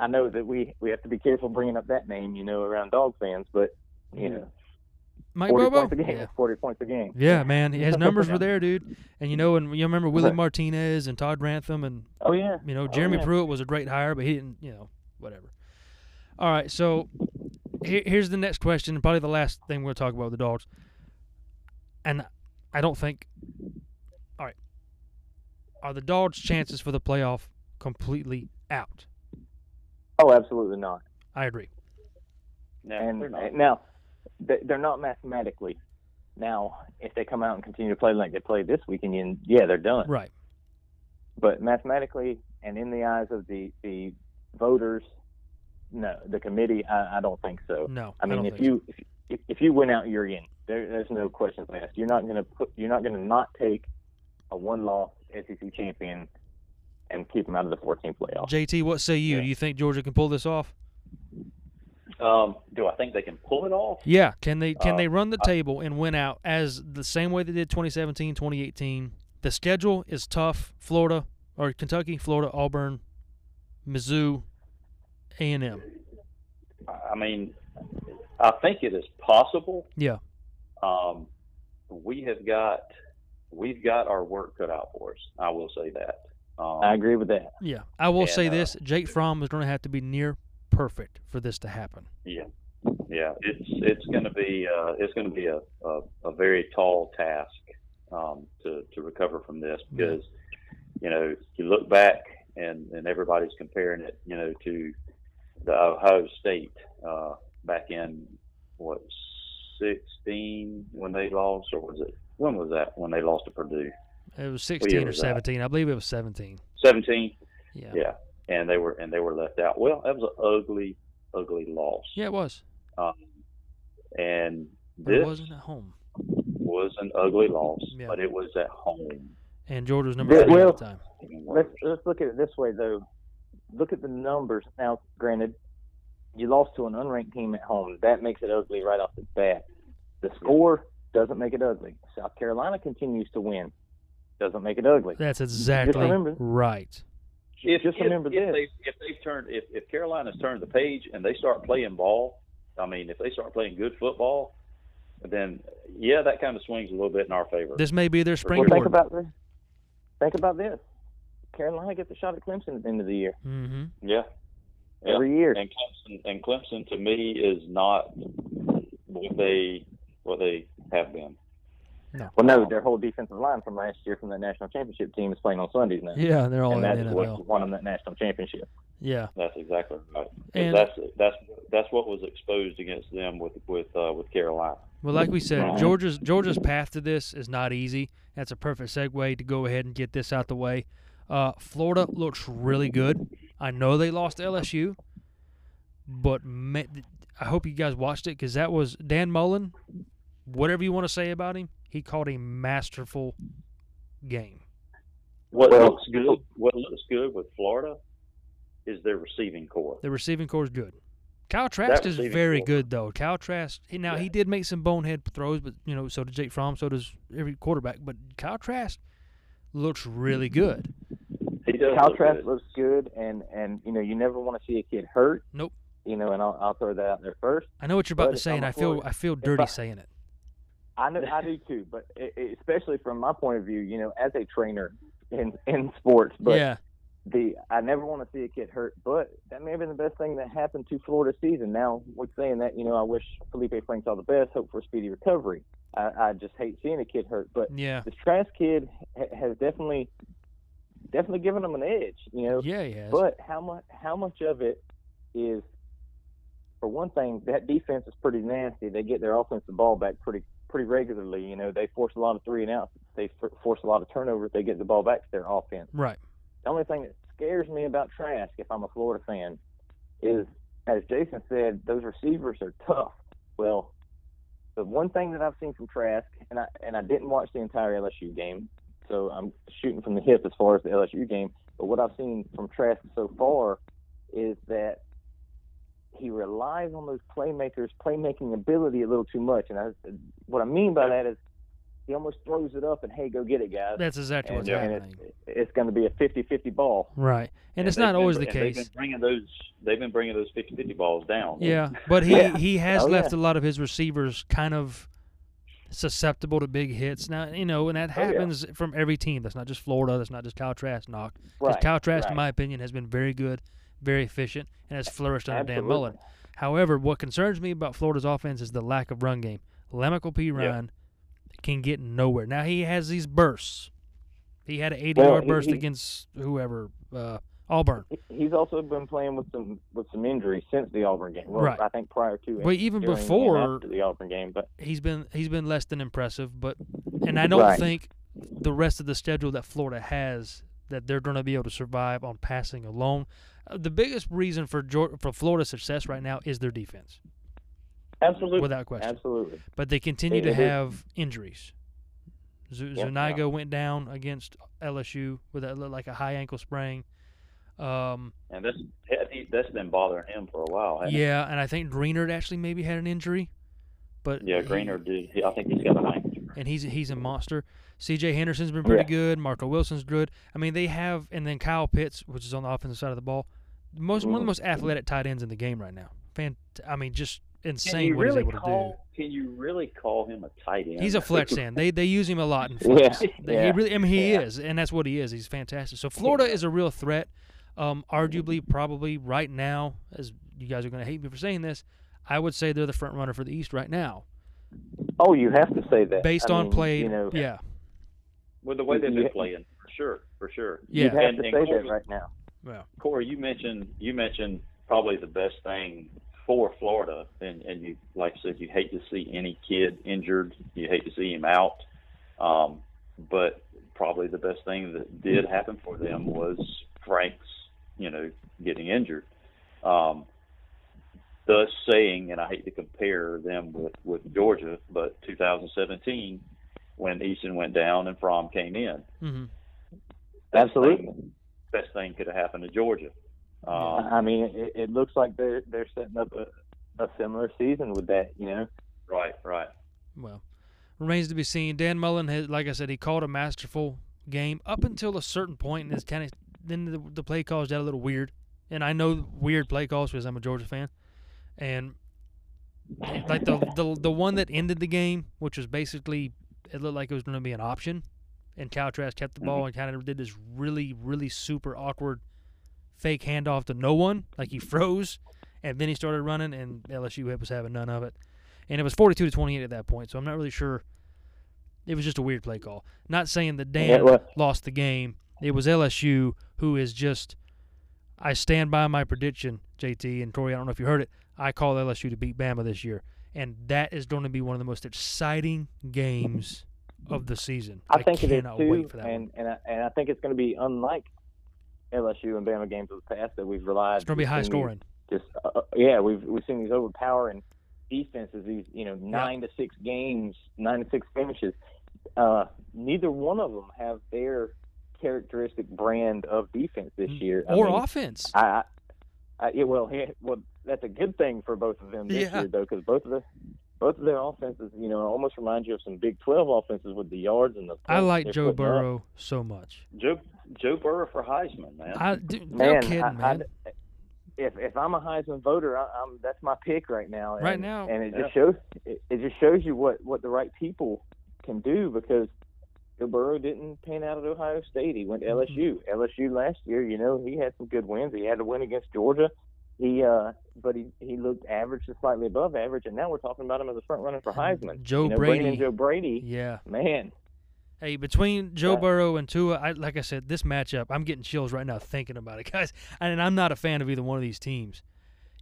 I know that we, we have to be careful bringing up that name, you know, around dog fans, but, you know, Mike forty Bobo? Points a game, yeah. forty points a game. Yeah, man, his numbers were there, dude. And, you know, and you remember Willie Martinez and Todd Grantham and, oh, yeah. you know, Jeremy oh, yeah. Pruitt was a great hire, but he didn't, you know, whatever. All right, so here, here's the next question, probably the last thing we're going to talk about with the Dogs. And I don't think – all right, are the Dogs' chances for the playoff completely out? Oh, absolutely not. I agree. No, and they're not. Now, they're not mathematically. Now, if they come out and continue to play like they played this weekend, yeah, they're done. Right. But mathematically and in the eyes of the, the voters, no, the committee, I, I don't think so. No, I mean, I don't if, think you, so. if you if you win out, you're in. There, there's no questions asked. You're not going to put. You're not going to not take a one-loss S E C champion and keep them out of the fourteenth playoff. J T, what say you? Do yeah. you think Georgia can pull this off? Um, do I think they can pull it off? Yeah. Can they Can uh, they run the I, table and win out as the same way they did twenty seventeen, twenty eighteen? The schedule is tough. Florida or Kentucky, Florida, Auburn, Mizzou, A and M. I mean, I think it is possible. Yeah. Um, we have got we've got our work cut out for us. I will say that. Um, I agree with that. Yeah. I will and, say this. Uh, Jake Fromm is going to have to be near perfect for this to happen. Yeah. Yeah. It's it's going to be uh, it's going to be a, a, a very tall task um, to, to recover from this because, yeah. you know, you look back and, and everybody's comparing it, you know, to the Ohio State uh, back in, what, sixteen when they lost? Or was it – when was that when they lost to Purdue? It was sixteen or seventeen. That? I believe it was seventeen. Seventeen. Yeah. Yeah. And they were and they were left out. Well, that was an ugly, ugly loss. Yeah, it was. Um, and but this it wasn't at home. Was an ugly loss, yeah. but it was at home. And Georgia was number yeah, three well, at the time. let's let's look at it this way though. Look at the numbers. Now, granted, you lost to an unranked team at home. That makes it ugly right off the bat. The score doesn't make it ugly. South Carolina continues to win. Doesn't make it ugly. That's exactly remember, right. If, just remember if, this. If they if turned if, if Carolina's turned the page and they start playing ball, I mean, if they start playing good football, then, yeah, that kind of swings a little bit in our favor. This may be their springboard. Well, think about this. Think about this. Carolina gets a shot at Clemson at the end of the year. Mm-hmm. Yeah. yeah. Every year. And Clemson, and Clemson, to me, is not what they what they have been. No. Well, no, their whole defensive line from last year from the national championship team is playing on Sundays now. Yeah, they're all and in the N F L. And that's what won them that national championship. Yeah. That's exactly right. And that's that's that's what was exposed against them with with uh, with Carolina. Well, like we said, mm-hmm. Georgia's Georgia's path to this is not easy. That's a perfect segue to go ahead and get this out the way. Uh, Florida looks really good. I know they lost to L S U, but man, I hope you guys watched it because that was Dan Mullen. Whatever you want to say about him, he called a masterful game. What well, looks good? What looks good with Florida is their receiving corps. The receiving corps is good. Kyle Trask is very good, though. Kyle Trask, now yeah. he did make some bonehead throws, but, you know, so did Jake Fromm, so does every quarterback. But Kyle Trask looks really good. He does Kyle look Trask good. looks good, and, and, you know, you never want to see a kid hurt. Nope. You know, and I'll, I'll throw that out there first. I know what you're about but to say, I'm and I feel I feel dirty I, saying it. I know, I do, too, but it, especially from my point of view, you know, as a trainer in, in sports. But yeah. The, I never want to see a kid hurt, but that may have been the best thing that happened to Florida season. Now, with saying that, you know, I wish Felipe Franks all the best, hope for a speedy recovery. I, I just hate seeing a kid hurt. But yeah. this Trask kid ha- has definitely definitely given them an edge, you know. Yeah, he has. But how much, how much of it is, for one thing, that defense is pretty nasty. They get their offensive ball back pretty pretty regularly. You know, they force a lot of three and outs. They for- force a lot of turnovers. They get the ball back to their offense. Right. The only thing that scares me about Trask, if I'm a Florida fan, is, as Jason said, those receivers are tough. Well, the one thing that I've seen from Trask, and I and I didn't watch the entire L S U game, so I'm shooting from the hip as far as the L S U game, but what I've seen from Trask so far is that he relies on those playmakers' playmaking ability a little too much. And I, what I mean by that is, he almost throws it up and, hey, go get it, guys. That's exactly and, what's and happening. It's, it's going to be a fifty-fifty ball. Right. And, and it's not always been, the case. They've been bringing those, they've been bringing those fifty-fifty balls down. Yeah, but he, yeah. he has oh, left yeah. a lot of his receivers kind of susceptible to big hits. Now, you know, and that happens oh, yeah. from every team. That's not just Florida. That's not just Kyle Trask. Knock. Because right. Kyle Trask, right. in my opinion, has been very good, very efficient, and has flourished under Absolutely. Dan Mullen. However, what concerns me about Florida's offense is the lack of run game. Lamical P. Ryan. Yeah. Can get nowhere. Now he has these bursts. He had an eighty-yard well, burst he, against whoever uh, Auburn. He's also been playing with some with some injuries since the Auburn game. Well, right. I think prior to. Well, even before the Auburn game, but he's been he's been less than impressive. But and I don't right. think the rest of the schedule that Florida has that they're going to be able to survive on passing alone. The biggest reason for Georgia, for Florida's success right now is their defense. Absolutely. Without question. Absolutely. But they continue it, to it have is. injuries. Z- yep, Zuniga wow. went down against L S U with a, like a high ankle sprain. Um, and this, that's been bothering him for a while. Yeah, it? and I think Greenard actually maybe had an injury. But yeah, Greenard did. I think he's got a high ankle sprain. And he's, he's a monster. C J Henderson's been pretty yeah. good. Marco Wilson's good. I mean, they have – and then Kyle Pitts, which is on the offensive side of the ball, most mm. one of the most athletic tight ends in the game right now. Fant- I mean, just – insane can you what really he's able call, to do. Can you really call him a tight end? He's a flex end. They they use him a lot in flex. Yeah, they, yeah, he really, I mean, he yeah. is, and that's what he is. He's fantastic. So Florida yeah. is a real threat. Um, arguably, probably right now, as you guys are going to hate me for saying this, I would say they're the front runner for the East right now. Oh, you have to say that. Based I on mean, play, you know, yeah. With the way they've been playing, for sure, for sure. Yeah. You have and, to and say Corey, that right now. Yeah. Corey, you mentioned you mentioned probably the best thing for Florida, and, and you, like I said, you hate to see any kid injured. You hate to see him out. Um, but probably the best thing that did happen for them was Frank's, you know, getting injured. Um, thus saying, and I hate to compare them with, with Georgia, but two thousand seventeen when Eason went down and Fromm came in. Mm-hmm. Absolutely. best thing could have happened to Georgia. Um, I mean, it, it looks like they're they're setting up a, a similar season with that, you know. Right, right. Well, remains to be seen. Dan Mullen, has, like I said, he called a masterful game up until a certain point, and it's kind of then the, the play calls got a little weird. And I know weird play calls because I'm a Georgia fan, and like the the the one that ended the game, which was basically it looked like it was going to be an option, and Kyle Trask kept the ball and kind of did this really really super awkward fake handoff to no one, like he froze, and then he started running, and L S U was having none of it, and it was forty-two to twenty-eight at that point. So I'm not really sure. It was just a weird play call. Not saying that Dan yeah, lost the game. It was L S U who is just. I stand by my prediction, J T and Corey. I don't know if you heard it. I call L S U to beat Bama this year, and that is going to be one of the most exciting games of the season. I, I think cannot it is too, wait for that. And and I, and I think it's going to be unlike L S U and Bama games of the past that we've relied. It's going to be high scoring. Just uh, yeah, we've we've seen these overpowering defenses. These you know nine yep. to six games, nine to six finishes. Uh, neither one of them have their characteristic brand of defense this year, I or mean, offense. I, I yeah, well, yeah, well, that's a good thing for both of them this yeah. year, though, because both of the both of their offenses, you know, almost remind you of some Big twelve offenses with the yards and the. I like Joe Burrow up. so much. Joe Joe Burrow for Heisman, man. I do, man, no kidding, I, man. I, if if I'm a Heisman voter, I, I'm that's my pick right now. And, right now, and it yeah. just shows it, it just shows you what, what the right people can do because. Joe Burrow didn't pan out at Ohio State. He went to L S U. Mm-hmm. L S U last year, you know, he had some good wins. He had a win against Georgia. He, uh, but he, he looked average to slightly above average, and now we're talking about him as a front runner for Heisman. Joe you know, Brady. And Joe Brady. Yeah. Man. Hey, between Joe yeah. Burrow and Tua, I, like I said, this matchup, I'm getting chills right now thinking about it, guys. And I'm not a fan of either one of these teams.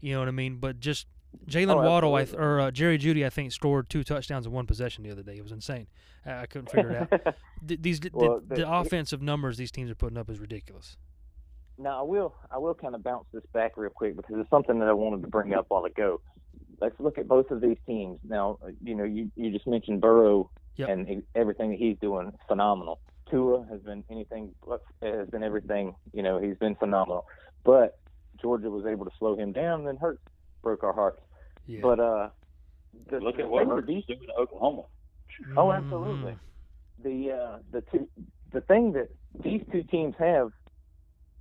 You know what I mean? But just Jaylen oh, Waddle I th- or uh, Jerry Jeudy, I think, scored two touchdowns in one possession the other day. It was insane. Uh, I couldn't figure it out. D- these d- well, the, the offensive numbers these teams are putting up is ridiculous. Now, I will I will kind of bounce this back real quick because it's something that I wanted to bring up while ago. Let's look at both of these teams. Now, you know, you, you just mentioned Burrow yep. and everything that he's doing, phenomenal. Tua has been anything has been everything. You know, he's been phenomenal. But Georgia was able to slow him down, and then Hurts broke our hearts. Yeah. But uh, the, look at what we're doing in Oklahoma. Oh, absolutely. The uh, the two, the thing that these two teams have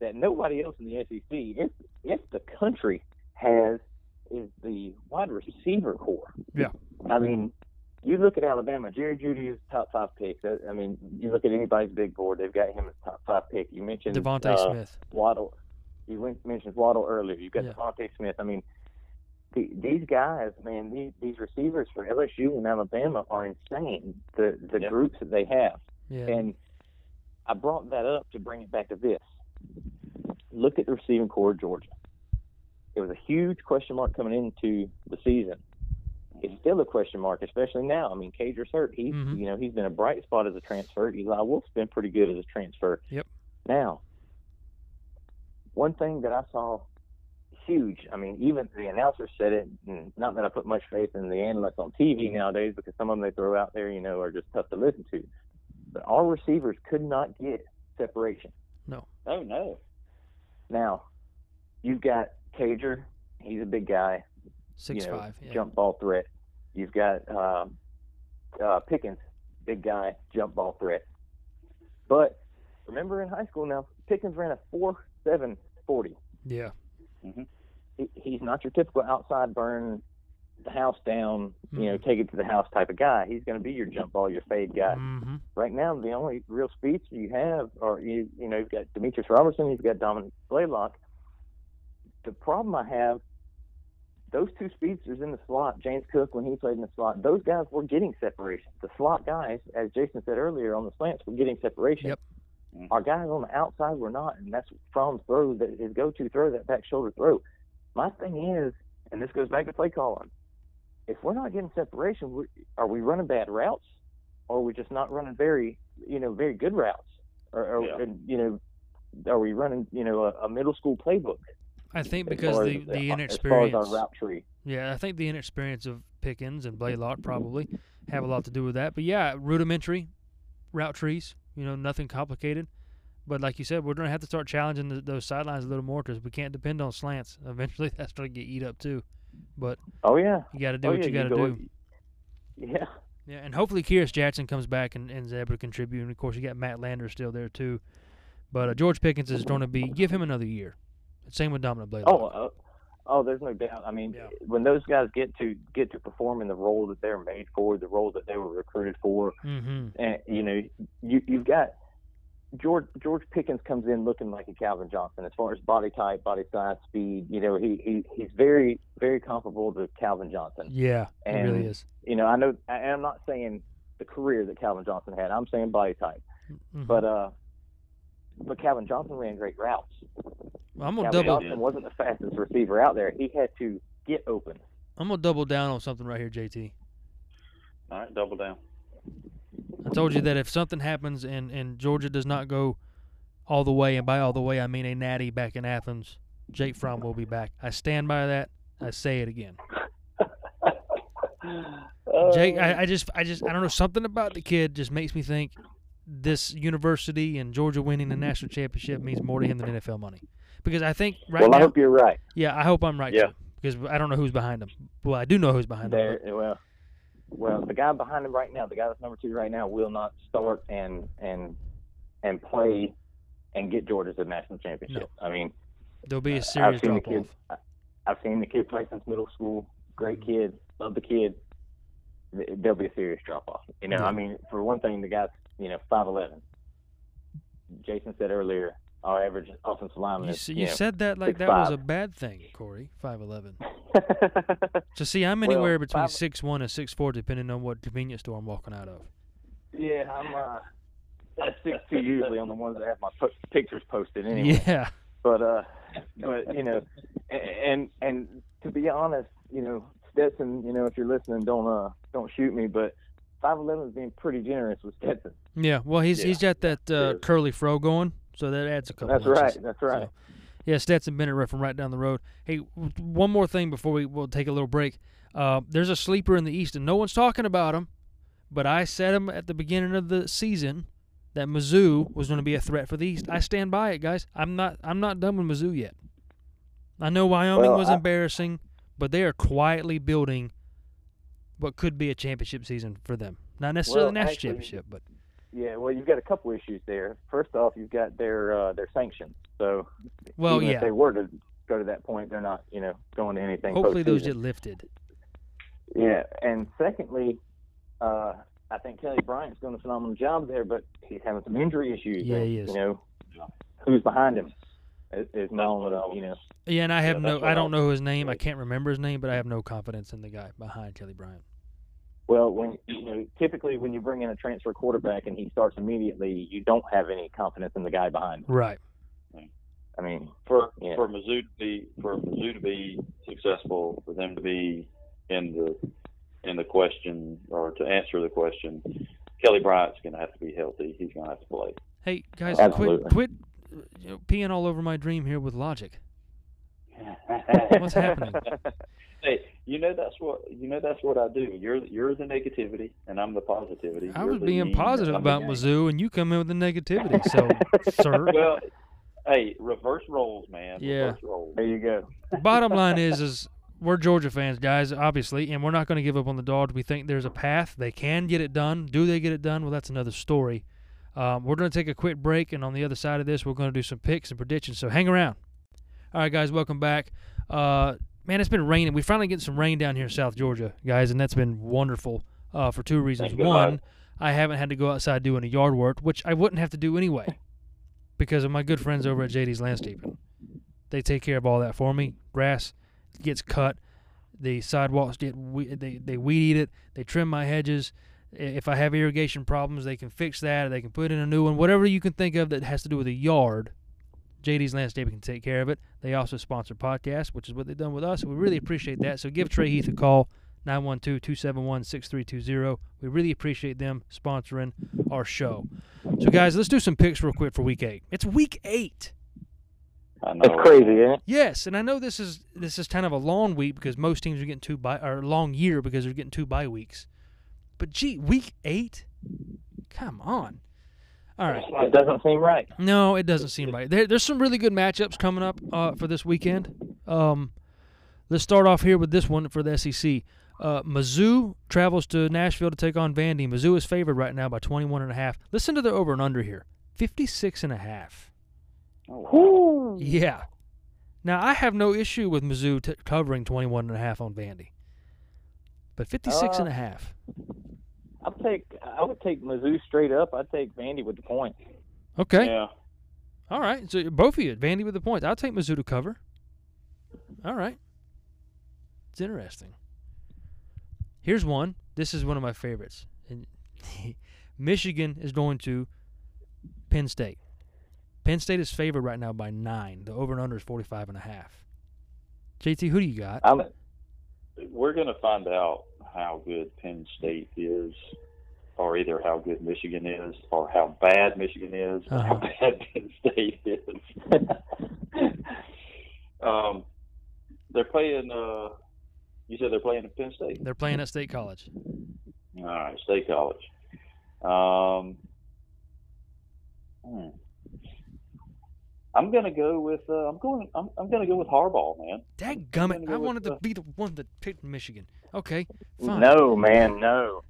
that nobody else in the S E C, if if the country has, is the wide receiver core. Yeah. I mean, you look at Alabama. Jerry Jeudy is top five pick. I mean, you look at anybody's big board, they've got him as top five pick. You mentioned Devontae uh, Smith, Waddle. You mentioned Waddle earlier. You've got yeah. Devontae Smith. I mean. These guys, man, these, these receivers for L S U and Alabama are insane, the, the yeah. groups that they have. Yeah. And I brought that up to bring it back to this. Look at the receiving core of Georgia. It was a huge question mark coming into the season. It's still a question mark, especially now. I mean, Cager's hurt. He's, mm-hmm. you know, he's been a bright spot as a transfer. Eli Wolf's been pretty good as a transfer. Yep. Now, one thing that I saw – huge. I mean, even the announcer said it, and not that I put much faith in the analysts on T V nowadays because some of them they throw out there, you know, are just tough to listen to. But our receivers could not get separation. No. Oh, no. Now, you've got Cager. He's a big guy. six five You know, yeah. Jump ball threat. You've got um, uh, Pickens, big guy, jump ball threat. But remember in high school now, Pickens ran a four seven forty Yeah. Mm-hmm. He's not your typical outside burn, the house down, you know, take it to the house type of guy. He's going to be your jump ball, your fade guy. Mm-hmm. Right now, the only real speeds you have are, you, you know, you've got Demetrius Robertson, you've got Dominic Blaylock. The problem I have, those two speedsters in the slot, James Cook when he played in the slot, those guys were getting separation. The slot guys, as Jason said earlier on the slants, were getting separation. Yep. Our guys on the outside were not, and that's Fromm's throw, that his go-to throw, that back shoulder throw. My thing is, and this goes back to play calling, if we're not getting separation, are we running bad routes, or are we just not running very, you know, very good routes? Or, or yeah. you know, are we running, you know, a, a middle school playbook? I think because the, as, the inexperience. As far as our route tree. Yeah, I think the inexperience of Pickens and Blaylock probably have a lot to do with that. But, yeah, rudimentary route trees. You know, nothing complicated. But like you said, we're going to have to start challenging the, those sidelines a little more because we can't depend on slants. Eventually, that's going to get eat up too. But oh yeah, you got to do oh, what yeah, you got to go. do. Yeah. Yeah, and hopefully Kearse Jackson comes back and, and is able to contribute. And, of course, you got Matt Landers still there too. But uh, George Pickens is going to be – give him another year. Same with Dominic Blaylock. Oh, uh, oh, there's no doubt. I mean, yeah. when those guys get to get to perform in the role that they're made for, the role that they were recruited for, mm-hmm. and you know, you, you've got – George George Pickens comes in looking like a Calvin Johnson as far as body type, body size, speed. You know, he, he he's very very comparable to Calvin Johnson. Yeah, and, he really is. You know, I know, and I'm not saying the career that Calvin Johnson had. I'm saying body type. Mm-hmm. But uh, but Calvin Johnson ran great routes. Well, I'm gonna Calvin double. Johnson wasn't the fastest receiver out there. He had to get open. I'm gonna double down on something right here, J T. All right, double down. I told you that if something happens and, and Georgia does not go all the way, and by all the way I mean a natty back in Athens, Jake Fromm will be back. I stand by that. I say it again. Jake, I, I just, I just, I don't know, something about the kid just makes me think this university and Georgia winning the national championship means more to him than N F L money. Because I think right well, now. Well, I hope you're right. Yeah, I hope I'm right. Yeah. Too, because I don't know who's behind him. Well, I do know who's behind there, him. But, well. Well, the guy behind him right now, the guy that's number two right now, will not start and and and play and get Georgia to the national championship. No. I mean, there'll be a serious uh, drop off. I, I've seen the kid play since middle school. Great kid, love the kid. There'll be a serious drop off. You know, yeah. I mean, for one thing, the guy's you know five eleven. Jason said earlier, our average offensive lineman. You, is, you, you know, said that like that five. was a bad thing, Corey. Five eleven. So see, I'm anywhere well, between five, six one and six four, depending on what convenience store I'm walking out of. Yeah, I'm uh, six two usually on the ones that have my po- pictures posted. Anyway. Yeah. But uh, but you know, and and to be honest, you know, Stetson, you know, if you're listening, don't uh, don't shoot me, but five eleven is being pretty generous with Stetson. Yeah, well, he's yeah. he's got that uh, curly fro going. So that adds a couple. That's inches. right. That's right. So, yeah, Stetson Bennett ref from right down the road. Hey, one more thing before we we'll take a little break. Uh, there's a sleeper in the East, and no one's talking about him, but I said him at the beginning of the season that Mizzou was going to be a threat for the East. I stand by it, guys. I'm not. I'm not done with Mizzou yet. I know Wyoming well, was I, embarrassing, but they are quietly building what could be a championship season for them. Not necessarily well, the national championship, but. Yeah, well, you've got a couple issues there. First off, you've got their uh, their sanctions. So, well, even yeah. if they were to go to that point, they're not, you know, going to anything. Hopefully, post-season. Those get lifted. Yeah, and secondly, uh, I think Kelly Bryant's doing a phenomenal job there, but he's having some injury issues. Yeah, and, he is. You know, who's behind him is known at all. You know. Yeah, and I have so no, I don't know his name. I can't remember his name, but I have no confidence in the guy behind Kelly Bryant. Well, when you know, typically when you bring in a transfer quarterback and he starts immediately, you don't have any confidence in the guy behind him. Right. I mean, for yeah. for Mizzou to be for Mizzou to be successful, for them to be in the in the question or to answer the question, Kelly Bryant's going to have to be healthy. He's going to have to play. Hey guys, Absolutely. quit quit you know, peeing all over my dream here with logic. What's happening? Hey, you know that's what you know that's what I do. You're you're the negativity, and I'm the positivity. I was being positive about Mizzou, and you come in with the negativity. So, sir. Well, hey, reverse roles, man. Yeah. Reverse roles. There you go. Bottom line is, is we're Georgia fans, guys, obviously, and we're not going to give up on the Dogs. We think there's a path. They can get it done. Do they get it done? Well, that's another story. Um, we're going to take a quick break, and on the other side of this, we're going to do some picks and predictions. So hang around. All right, guys, welcome back. Uh, man, it's been raining. We finally get some rain down here in South Georgia, guys, and that's been wonderful uh, for two reasons. Thank One, God. I haven't had to go outside doing any yard work, which I wouldn't have to do anyway because of my good friends over at J D's Landscaping. They take care of all that for me. Grass gets cut. The sidewalks get we- they, they weed eat it. They trim my hedges. If I have irrigation problems, they can fix that. Or they can put in a new one. Whatever you can think of that has to do with a yard, J D's Landscaping can take care of it. They also sponsor podcasts, which is what they've done with us. We really appreciate that. So give Trey Heath a call, nine one two, two seven one, six three two zero. We really appreciate them sponsoring our show. So, guys, let's do some picks real quick for week eight. It's week eight. I know. That's crazy, yeah? Yes, and I know this is this is kind of a long week because most teams are getting two bye, or long year because they're getting two bye weeks. But, gee, week eight? Come on. All right. It doesn't seem right. No, it doesn't seem right. There, there's some really good matchups coming up uh, for this weekend. Um, let's start off here with this one for the S E C. Uh, Mizzou travels to Nashville to take on Vandy. Mizzou is favored right now by twenty-one and a half. Listen to the over and under here, fifty-six and a half. Oh, wow. Yeah. Now, I have no issue with Mizzou t- covering twenty-one and a half on Vandy. But fifty-six uh, and a half. I take. I would take Mizzou straight up. I'd take Vandy with the points. Okay. Yeah. All right. So both of you, Vandy with the points. I'll take Mizzou to cover. All right. It's interesting. Here's one. This is one of my favorites. And Michigan is going to Penn State. Penn State is favored right now by nine. The over and under is forty-five and a half. J T, who do you got? I'm. We're going to find out how good Penn State is, or either how good Michigan is, or how bad Michigan is, or uh-huh. how bad Penn State is. um, they're playing, uh, you said they're playing at Penn State? They're playing at State College. All right, State College. Um, hmm. I'm gonna go with uh, I'm going I'm, I'm gonna go with Harbaugh, man. Dadgummit, go I with, wanted to uh, be the one that picked Michigan. Okay, fine. No, man, no,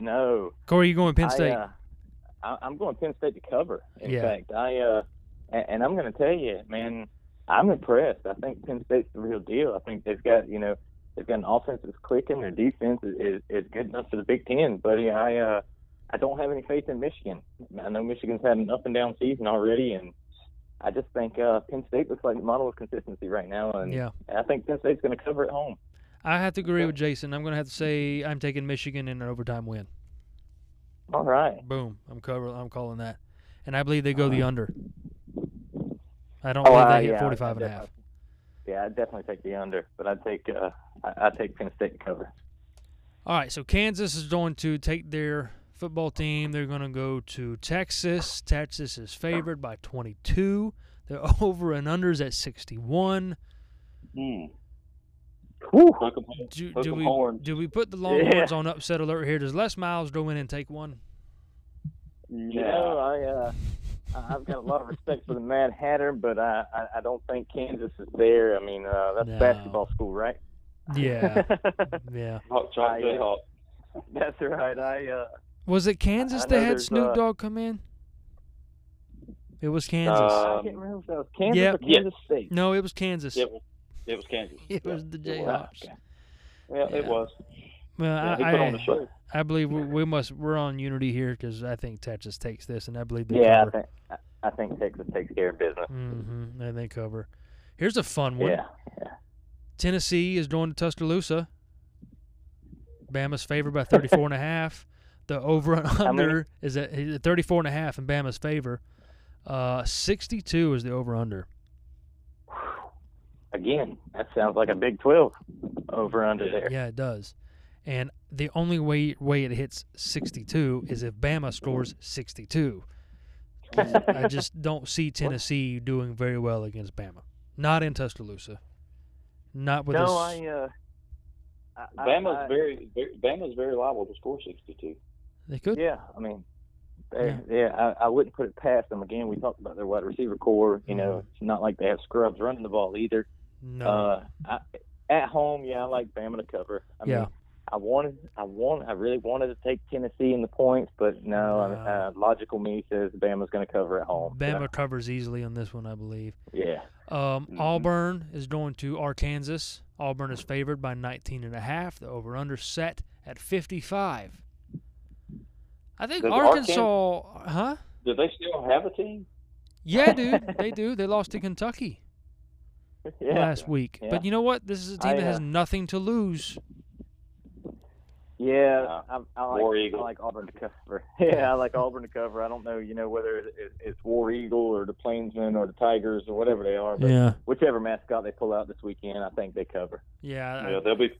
no. Corey, you going Penn State? I, uh, I, I'm going Penn State to cover. In yeah. fact, I uh, and, and I'm gonna tell you, man, I'm impressed. I think Penn State's the real deal. I think they've got you know they've got an offense that's clicking. Their defense is is, is good enough for the Big Ten, buddy. I uh, I don't have any faith in Michigan. I know Michigan's had an up and down season already, and I just think uh, Penn State looks like the model of consistency right now, and, yeah. and I think Penn State's going to cover at home. I have to agree with Jason. I'm going to have to say I'm taking Michigan in an overtime win. All right. Boom. I'm cover. I'm calling that. And I believe they go uh, the under. I don't oh, believe they uh, hit yeah, forty-five and a half. Yeah, I'd definitely take the under, but I'd take, uh, I, I'd take Penn State to cover. All right, so Kansas is going to take their – football team. They're going to go to Texas. Texas is favored by twenty-two. They're over and unders at sixty-one. Mm. Do, do, we, do we put the Longhorns yeah. on upset alert here? Does Les Miles go in and take one? No, yeah. I, uh, I've got a lot of respect for the Mad Hatter, but I, I, I don't think Kansas is there. I mean, uh, that's no. basketball school, right? Yeah. yeah. Hawk, try to Hawk. That's right. I, uh, Was it Kansas that had Snoop Dogg come in? It was Kansas. Um, I can't remember if that was Kansas yep. or Kansas yep. State. No, it was Kansas. It was, it was Kansas. It yeah. was the Jayhawks. Okay. Well, yeah. it was. Well, yeah, I, I, on I believe we, we must, we're on unity here because I think Texas takes this, and I believe they yeah, cover. Yeah, I think, I think Texas takes care of business. Mm-hmm, and they cover. Here's a fun one. Yeah. yeah. Tennessee is going to Tuscaloosa. Bama's favored by thirty-four and a half. The over and under I mean, is at thirty-four and a half in Bama's favor. Uh, sixty-two is the over under. Again, that sounds like a Big twelve over under there. Yeah, it does. And the only way way it hits sixty-two is if Bama scores sixty-two. I just don't see Tennessee doing very well against Bama. Not in Tuscaloosa. Not with no, this. No, I. Uh... I, Bama's I, very, very Bama's very liable to score sixty-two. They could. Yeah, I mean, they, yeah, yeah I, I wouldn't put it past them. Again, we talked about their wide receiver core. You know, it's not like they have scrubs running the ball either. No. Uh, I, at home, yeah, I like Bama to cover. I yeah. mean, I wanted, I want, I really wanted to take Tennessee in the points, but no, uh, I mean, uh, logical me says Bama's going to cover at home. Bama so. covers easily on this one, I believe. Yeah. Um, mm-hmm. Auburn is going to Arkansas. Auburn is favored by nineteen and a half. The over-under set at fifty-five. I think Does Arkansas, Arkansas – huh? Do they still have a team? Yeah, dude. They do. They lost to Kentucky yeah. last week. Yeah. But you know what? This is a team I, that has uh, nothing to lose. Yeah, I, I, like, War Eagle. I like Auburn to cover. Yeah, I like Auburn to cover. I don't know, you know, whether it, it, it's War Eagle or the Plainsmen or the Tigers or whatever they are. But yeah. whichever mascot they pull out this weekend, I think they cover. Yeah, yeah, I, they'll be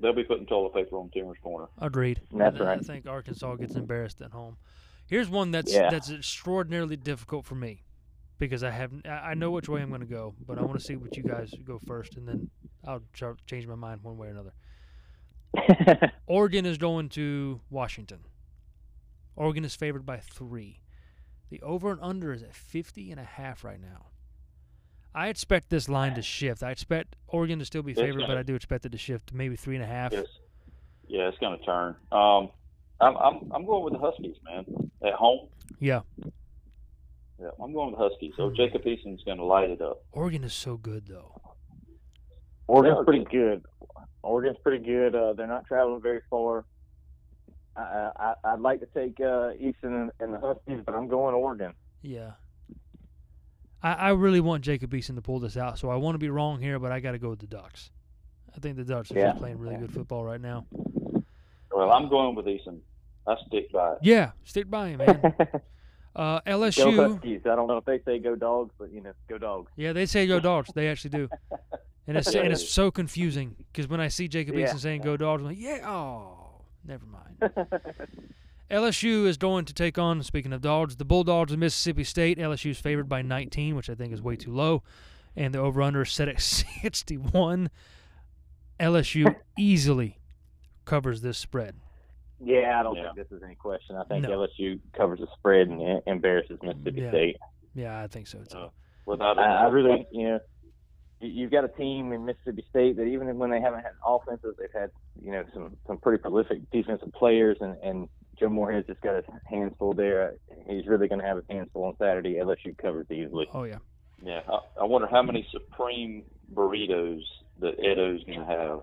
they'll be putting toilet paper on Timmer's corner. Agreed. That's I, right. I think Arkansas gets embarrassed at home. Here's one that's yeah. that's extraordinarily difficult for me because I have I know which way I'm going to go, but I want to see what you guys go first, and then I'll change my mind one way or another. Oregon is going to Washington. Oregon is favored by three. The over and under is at fifty and a half right now. I expect this line to shift. I expect Oregon to still be favored, gonna, but I do expect it to shift to maybe three and a half. Yes. Yeah, it's going to turn. Um, I'm, I'm I'm going with the Huskies, man, at home. Yeah. Yeah, I'm going with the Huskies. So Jacob Eason's going to light it up. Oregon is so good, though. Oregon's pretty good. Oregon's pretty good. Uh, they're not traveling very far. I, I, I'd like to take uh, Eason and the Huskies, but I'm going Oregon. Yeah. I, I really want Jacob Eason to pull this out, so I want to be wrong here, but I got to go with the Ducks. I think the Ducks are yeah. playing really good football right now. Well, I'm going with Eason. I stick by it. Yeah, stick by him, man. uh, L S U. Go Huskies. I don't know if they say go dogs, but, you know, go dogs. Yeah, they say go dogs. They actually do. And it's, yeah, and it's so confusing because when I see Jacob yeah. Eason saying go dogs, I'm like, yeah, oh, never mind. L S U is going to take on, speaking of dogs, the Bulldogs of Mississippi State. L S U is favored by nineteen, which I think is way too low. And the over-under is set at sixty-one. L S U easily covers this spread. Yeah, I don't yeah. think this is any question. I think no. L S U covers the spread and embarrasses Mississippi yeah. State. Yeah, I think so, too. Uh, without I, I really, you know, you've got a team in Mississippi State that even when they haven't had offenses, they've had, you know, some, some pretty prolific defensive players, and, and Joe Moorhead's just got his hands full there. He's really going to have his hands full on Saturday. L S U covers easily. Oh, yeah. Yeah. I, I wonder how many Supreme burritos that Edo's going to have.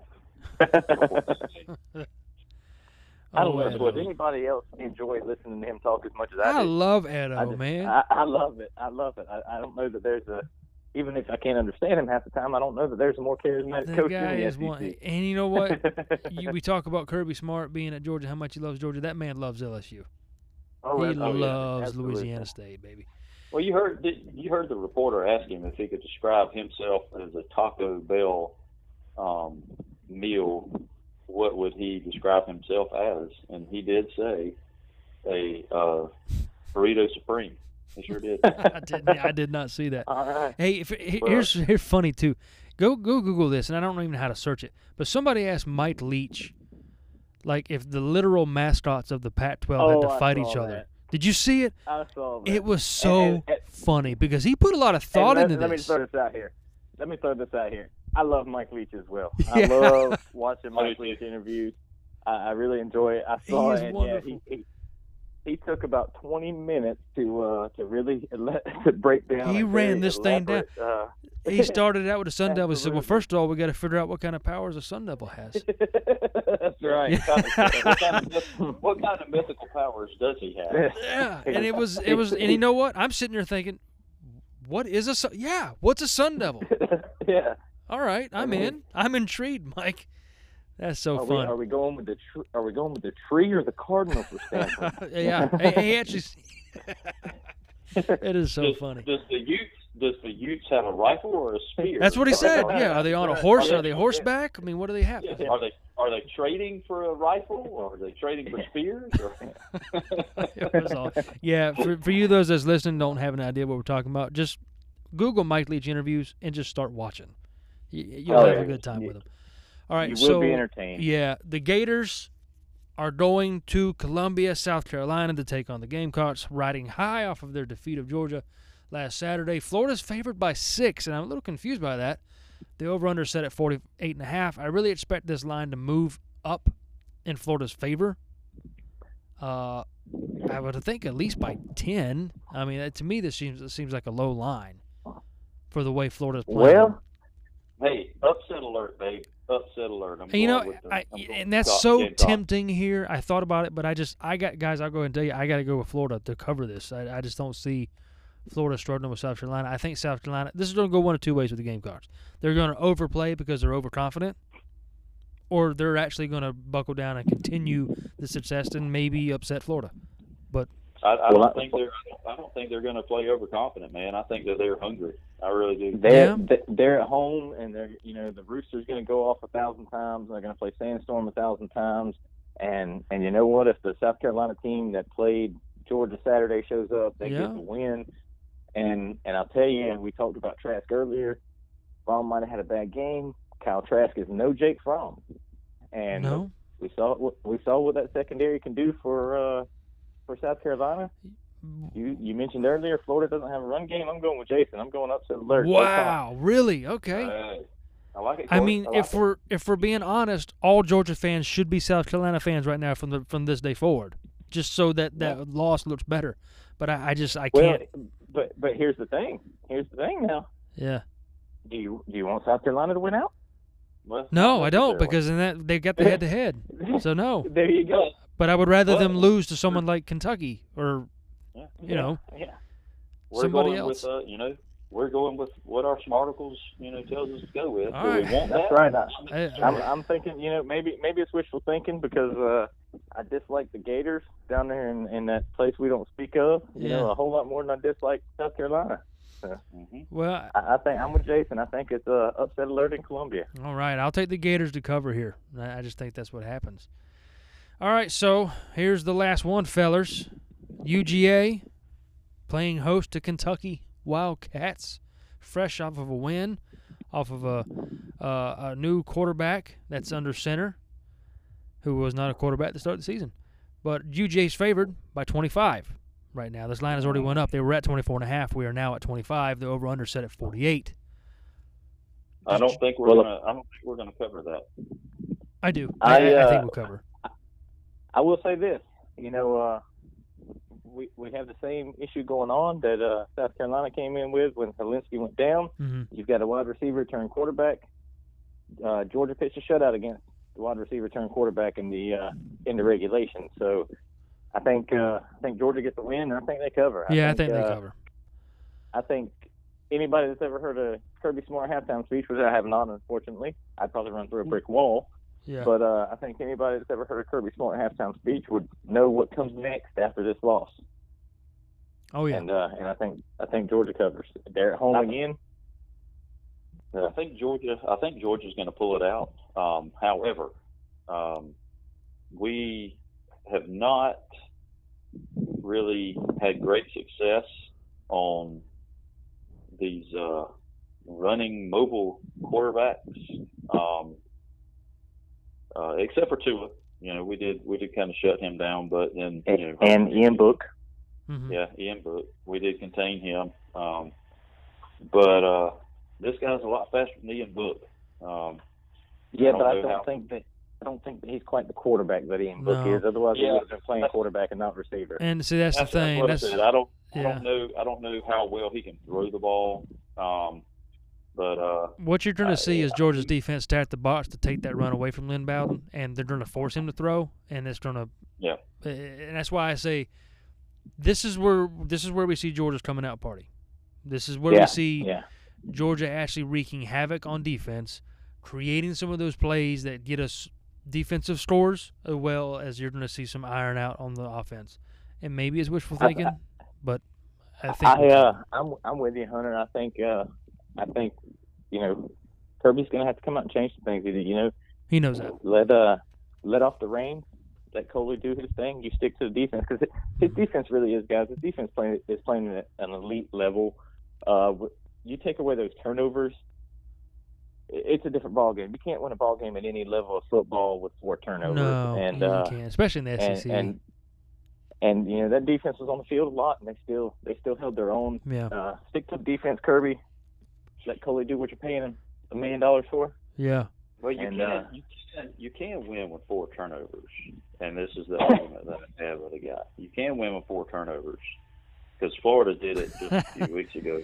I don't know. Would anybody else enjoy listening to him talk as much as I do? I love Edo, I just, man. I, I love it. I love it. I, I don't know that there's a – even if I can't understand him half the time, I don't know that there's a more charismatic that coach guy in the is S E C. One, and you know what? you, we talk about Kirby Smart being at Georgia, how much he loves Georgia. That man loves L S U. Oh, he oh, loves yeah, Louisiana State, baby. Well, you heard you heard the reporter ask him if he could describe himself as a Taco Bell um, meal. What would he describe himself as? And he did say a uh, burrito supreme. He sure did. I did. I did not see that. All right. Hey, if, here's here's funny too. Go go Google this, and I don't even know how to search it. But somebody asked Mike Leach, like, if the literal mascots of the Pac twelve oh, had to I fight each that. other. Did you see it? I saw that. It was so and, and, and, funny because he put a lot of thought let, into let this. Let me throw this out here. Let me throw this out here. I love Mike Leach as well. Yeah. I love watching Mike Leach interviews. I, I really enjoy it. I saw it. And, yeah, he, he he took about twenty minutes to uh, to really let, to break down. He ran this thing down. Uh, he started out with a sun devil. He said, "Well, first of all, we got to figure out what kind of powers a sun devil has." That's right. what, kind of, what kind of mythical powers does he have? Yeah, and it was it was, and you know what? I'm sitting there thinking, what is a sun? Yeah, what's a sun devil? yeah. All right, I'm in. I'm intrigued, Mike. That's so are fun. We, are we going with the tr- Are we going with the tree or the cardinal for Stanford? yeah, hey, hey, actually, it is so does, funny. Does the Utes Does the Utes have a rifle or a spear? That's what he said. Yeah, are they on a horse? Are they horseback? I mean, what do they have? Yeah. Are they Are they trading for a rifle or are they trading for spears? Or... yeah, for for you those that's listening don't have an idea what we're talking about. Just Google Mike Leach interviews and just start watching. You'll oh, have yeah. a good time yeah. with them. All right, you will so, be entertained. Yeah, the Gators are going to Columbia, South Carolina to take on the Gamecocks, riding high off of their defeat of Georgia last Saturday. Florida's favored by six, and I'm a little confused by that. The over-under set at forty-eight and a half. I really expect this line to move up in Florida's favor. Uh, I would think at least by ten. I mean, to me, this seems it seems like a low line for the way Florida's playing. Well, hey, upset alert, babe. Upset alert. I'm and you know, the, I, and that's so tempting here. I thought about it, but I just, I got, guys, I'll go ahead and tell you, I got to go with Florida to cover this. I, I just don't see Florida struggling with South Carolina. I think South Carolina, this is going to go one of two ways with the Gamecocks. They're going to overplay because they're overconfident, or they're actually going to buckle down and continue the success and maybe upset Florida. But I, I don't think they're. I don't think they're going to play overconfident, man. I think that they're hungry. I really do. They're yeah. they're at home, and they're you know the Rooster's going to go off a thousand times. And they're going to play Sandstorm a thousand times, and and you know what? If the South Carolina team that played Georgia Saturday shows up, they yeah. get the win. And and I'll tell you, and we talked about Trask earlier. Fromm might have had a bad game. Kyle Trask is no Jake Fromm, and no. we saw we saw what that secondary can do for. Uh, For South Carolina, You you mentioned earlier Florida doesn't have a run game. I'm going with Jason. I'm going upset alert. Wow, really? Okay. Uh, I like it. Corey. I mean, I like if it. we're if we're being honest, all Georgia fans should be South Carolina fans right now from the from this day forward, just so that that yeah. loss looks better. But I, I just I well, can't. But but here's the thing. Here's the thing now. Yeah. Do you do you want South Carolina to win out? Well, no, I don't, because in that they've got the head to head. So no. There you go. But I would rather well, them lose to someone like Kentucky or. Yeah, you yeah, know, yeah. We're somebody going else. With, uh, you know, we're going with what our articles, you know, tells us to go with. All right. We want that. That's right. I, I'm, I'm thinking, you know, maybe maybe it's wishful thinking because uh, I dislike the Gators down there in, in that place we don't speak of. You yeah. know, a whole lot more than I dislike South Carolina. So, mm-hmm. Well, I, I think I'm with Jason. I think it's uh, upset alert in Columbia. All right, I'll take the Gators to cover here. I just think that's what happens. All right, so here's the last one, fellas. U G A playing host to Kentucky Wildcats, fresh off of a win, off of a uh, a new quarterback that's under center, who was not a quarterback to start the season. But U G A's favored by twenty-five right now. This line has already went up. They were at twenty-four and a half. We are now at twenty-five. The over/under set at forty-eight. I don't think we're well, gonna. I don't think we're gonna cover that. I do. I, I, uh, I think we'll cover. I will say this. You know. Uh, We we have the same issue going on that uh, South Carolina came in with when Helinski went down. Mm-hmm. You've got a wide receiver turned quarterback. Uh, Georgia pitched a shutout against the wide receiver turned quarterback in the uh, in the regulation. So I think uh, I think Georgia gets the win, and I think they cover. I yeah, think, I think uh, they cover. I think anybody that's ever heard a Kirby Smart halftime speech, which I have not, unfortunately, I'd probably run through a brick wall. Yeah. But uh, I think anybody that's ever heard a Kirby Smart halftime speech would know what comes next after this loss. Oh yeah, and uh, and I think I think Georgia covers. They're at home I, again. Yeah. I think Georgia. I think Georgia's going to pull it out. Um, however, um, we have not really had great success on these uh, running mobile quarterbacks. Um, Uh, except for Tua, you know, we did we did kind of shut him down, but then you know, and Ian Book, mm-hmm. yeah, Ian Book, we did contain him. Um, but uh, this guy's a lot faster than Ian Book. Um, yeah, I but I don't how... think that I don't think that he's quite the quarterback that Ian no. Book is. Otherwise, yeah. he would have been playing quarterback and not receiver. And see, that's, that's the thing. That's... I, I don't, yeah. I don't know, I don't know how well he can throw the ball. Um, But, uh, what you're going to see uh, is Georgia's defense start the box to take that run away from Lynn Bowden, and they're going to force him to throw, and it's going to yeah. – and that's why I say this is where this is where we see Georgia's coming out party. This is where yeah, we see yeah. Georgia actually wreaking havoc on defense, creating some of those plays that get us defensive scores, as well as you're going to see some iron out on the offense. And maybe it's wishful thinking, I, I, but I think I, – uh, I'm, I'm with you, Hunter. I think uh, – I think, you know, Kirby's going to have to come out and change some things. You know, he knows that. Let uh, let off the reins. Let Coley do his thing. You stick to the defense because his defense really is, guys. His defense playing is playing at an elite level. Uh, you take away those turnovers, it's a different ball game. You can't win a ball game at any level of football with four turnovers. No, and, you uh, can't, especially in the S E C. And, and, and you know that defense was on the field a lot, and they still they still held their own. Yeah. Uh, stick to the defense, Kirby. Let Coley do what you're paying him a million dollars for. Yeah. Well, you and, can uh, you can you can win with four turnovers, and this is the argument that I have with the guy. You can win with four turnovers because Florida did it just a few weeks ago.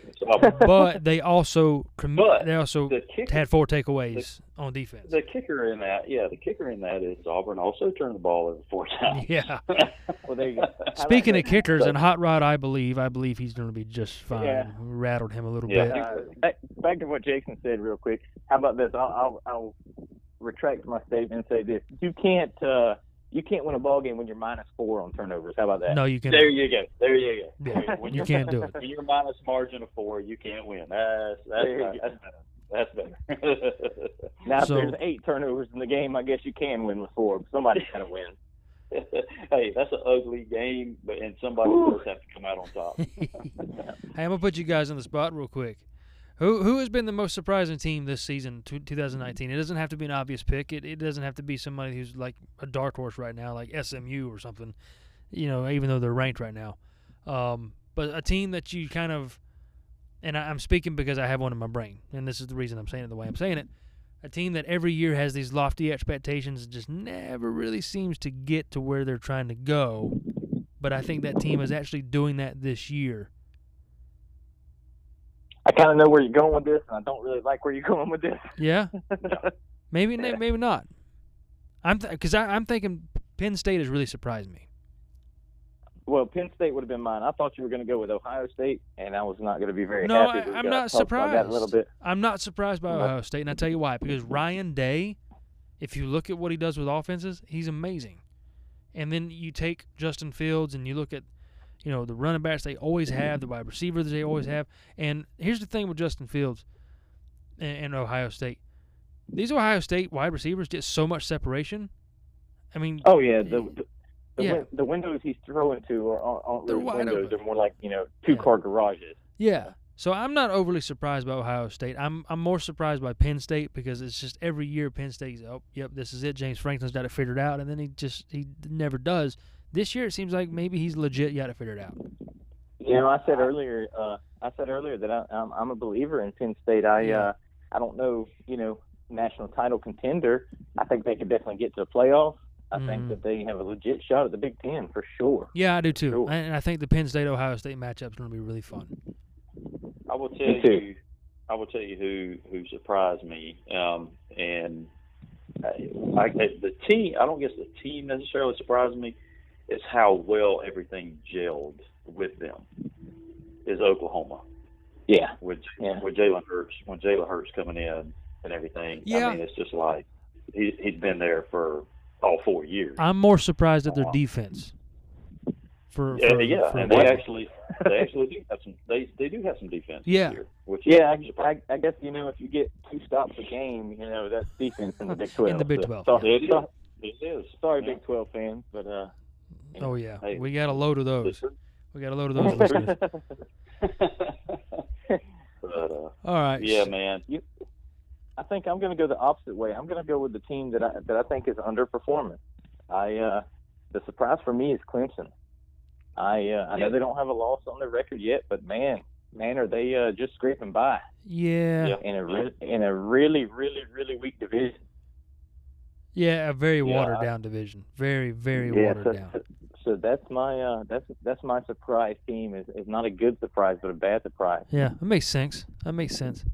But they also comm- but they also the kicker, had four takeaways the, on defense. The kicker in that, yeah, the kicker in that is Auburn also turned the ball over four times. Yeah. Well, there you go. Speaking like of kickers and Hot Rod, I believe, I believe he's going to be just fine. Yeah. Rattled him a little yeah. bit. Uh, back, back to what Jason said, real quick. How about this? I'll, I'll, I'll retract my statement and say this: you can't, uh, you can't win a ball game when you're minus four on turnovers. How about that? No, you can't. There you go. There you go. Yeah. When you can't do it. When you're minus margin of four, you can't win. That's that's not, that's better. That's better. Now, so, if there's eight turnovers in the game, I guess you can win with four. Somebody's got to win. Hey, that's an ugly game, but and somebody does have to come out on top. Hey, I'm gonna put you guys on the spot real quick. Who who has been the most surprising team this season, two thousand nineteen? It doesn't have to be an obvious pick. It it doesn't have to be somebody who's like a dark horse right now, like S M U or something. You know, even though they're ranked right now, Um, but a team that you kind of, and I, I'm speaking because I have one in my brain, and this is the reason I'm saying it the way I'm saying it, a team that every year has these lofty expectations and just never really seems to get to where they're trying to go. But I think that team is actually doing that this year. I kind of know where you're going with this, and I don't really like where you're going with this. Yeah. Maybe maybe not. I'm th- 'cause I, I'm thinking Penn State has really surprised me. Well, Penn State would have been mine. I thought you were going to go with Ohio State, and I was not going to be very no, happy. No, I'm not surprised. That a little bit. I'm not surprised by Ohio State, and I'll tell you why. Because Ryan Day, if you look at what he does with offenses, he's amazing. And then you take Justin Fields and you look at, you know, the running backs they always have, the wide receivers they always have. And here's the thing with Justin Fields and, and Ohio State. These Ohio State wide receivers get so much separation. I mean – Oh, yeah, the, the The, yeah. win- the windows he's throwing to are, are, are they're windows. They're more like, you know, two-car yeah. garages. Yeah. So I'm not overly surprised by Ohio State. I'm I'm more surprised by Penn State because it's just every year Penn State's, oh, yep, this is it. James Franklin's got it figured out. And then he just he never does. This year it seems like maybe he's legit got it figured out. You know, I said earlier uh, I said earlier that I, I'm, I'm a believer in Penn State. I yeah. uh, I don't know, you know, national title contender. I think they could definitely get to the playoffs. I mm. think that they have a legit shot at the Big Ten for sure. Yeah, I do too. Sure. And I think the Penn State Ohio State matchup is going to be really fun. I will tell you, I will tell you who, who surprised me. Um, and I, I, the team, I don't guess the team necessarily surprised me. It's how well everything gelled with them. Is Oklahoma? Yeah, with yeah. with Jalen Hurts, when Jalen Hurts coming in and everything. Yeah. I mean, it's just like he he's been there for. All four years. I'm more surprised at their defense. For, for yeah, yeah. For and they actually, they actually do have some. They they do have some defense. Yeah, here, which yeah. I, I guess you know if you get two stops a game, you know that's defense in the Big Twelve. In the Big Twelve, so, yeah. so, it, is. it is. Sorry, yeah. Big Twelve fans, but uh. You know, oh yeah, hey. we got a load of those. We got a load of those. listeners. But, uh, all right. Yeah, man. You, I think I'm going to go the opposite way. I'm going to go with the team that I that I think is underperforming. I uh, the surprise for me is Clemson. I uh, I know they don't have a loss on their record yet, but man, man, are they uh, just scraping by? Yeah. yeah. In a re- in a really really really weak division. Yeah, a very watered yeah, down division. Very very yeah, watered so, down. So, so that's my uh, that's that's my surprise team. Is is not a good surprise, but a bad surprise. Yeah, that makes sense. That makes sense.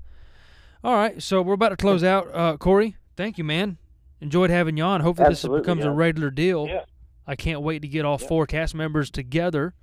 All right, so we're about to close out. Uh, Corey, thank you, man. Enjoyed having you on. Hopefully Absolutely, this becomes yeah. a regular deal. Yeah. I can't wait to get all yeah. four cast members together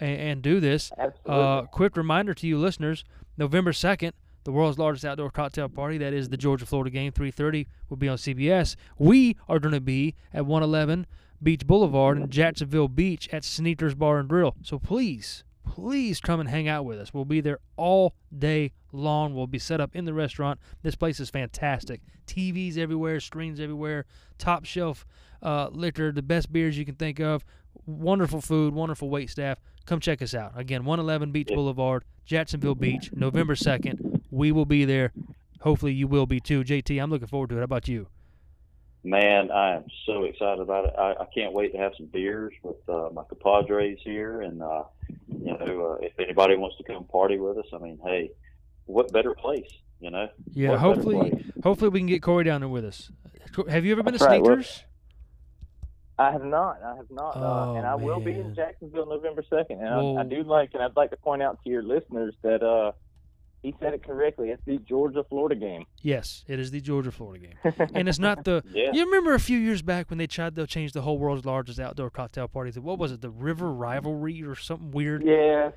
and, and do this. Absolutely. Uh, quick reminder to you listeners, November second, the world's largest outdoor cocktail party, that is the Georgia-Florida game, three thirty, will be on C B S. We are going to be at one eleven Beach Boulevard in Jacksonville Beach at Sneakers Bar and Grill. So please, please come and hang out with us. We'll be there all day long. We'll be set up in the restaurant. This place is fantastic. T Vs everywhere, screens everywhere, top shelf uh, liquor, the best beers you can think of, wonderful food, wonderful wait staff. Come check us out. Again, one eleven Beach Boulevard, Jacksonville Beach, November second. We will be there. Hopefully you will be too. J T, I'm looking forward to it. How about you? Man, I am so excited about it. I, I can't wait to have some beers with uh, my compadres here. And, uh, you know, uh, if anybody wants to come party with us, I mean, hey, what better place, you know? Yeah, what hopefully hopefully we can get Corey down there with us. Have you ever been That's to right, Sneakers? I have not. I have not. Oh, uh, and I man. will be in Jacksonville November second. And well, I, I do like, and I'd like to point out to your listeners that uh, he said it correctly. It's the Georgia-Florida game. Yes, it is the Georgia-Florida game. And it's not the yeah. – you remember a few years back when they tried to change the whole world's largest outdoor cocktail party to, what was it, the River Rivalry or something weird? Yeah.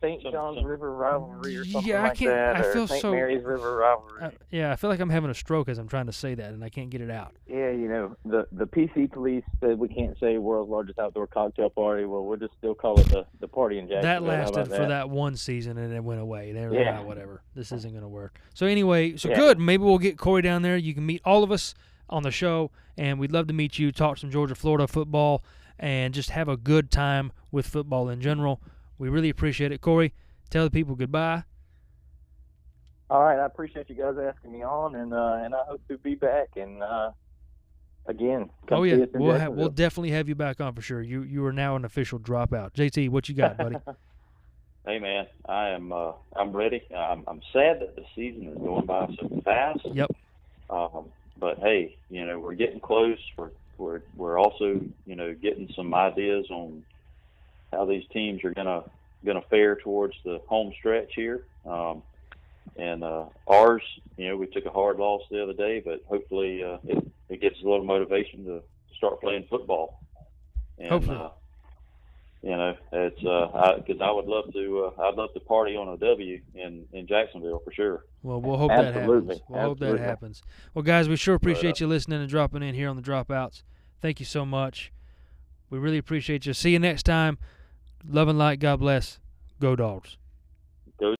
Saint John's River Rivalry or something yeah, I can't, like that, I feel or Saint So, Mary's River Rivalry. I, yeah, I feel like I'm having a stroke as I'm trying to say that, and I can't get it out. Yeah, you know, the the P C police said we can't say world's largest outdoor cocktail party. Well, we'll just still call it the, the party in Jacksonville. That lasted for that? that one season, and it went away. They were yeah. like, oh, whatever. This isn't going to work. So anyway, so yeah. good. Maybe we'll get Corey down there. You can meet all of us on the show, and we'd love to meet you, talk some Georgia-Florida football, and just have a good time with football in general. We really appreciate it. Corey, tell the people goodbye. All right. I appreciate you guys asking me on, and uh, and I hope to be back. And uh, again, come oh yeah, see us in we'll ha- we'll definitely have you back on for sure. You you are now an official dropout. J T, what you got, buddy? Hey man, I am uh, I'm ready. I'm, I'm sad that the season is going by so fast. Yep. Um, but hey, you know we're getting close. We're we're we're also you know getting some ideas on how these teams are gonna gonna fare towards the home stretch here. Um, and uh, ours, you know, we took a hard loss the other day, but hopefully uh, it it gets a little motivation to start playing football. And, hopefully. Uh, You know, it's because uh, I, I would love to. Uh, I'd love to party on a W in, in Jacksonville for sure. Well, we'll hope Absolutely. that happens. We'll Absolutely. hope that happens. Well, guys, we sure appreciate but, uh, you listening and dropping in here on the Dropouts. Thank you so much. We really appreciate you. See you next time. Love and light. God bless. Go Dogs. Go.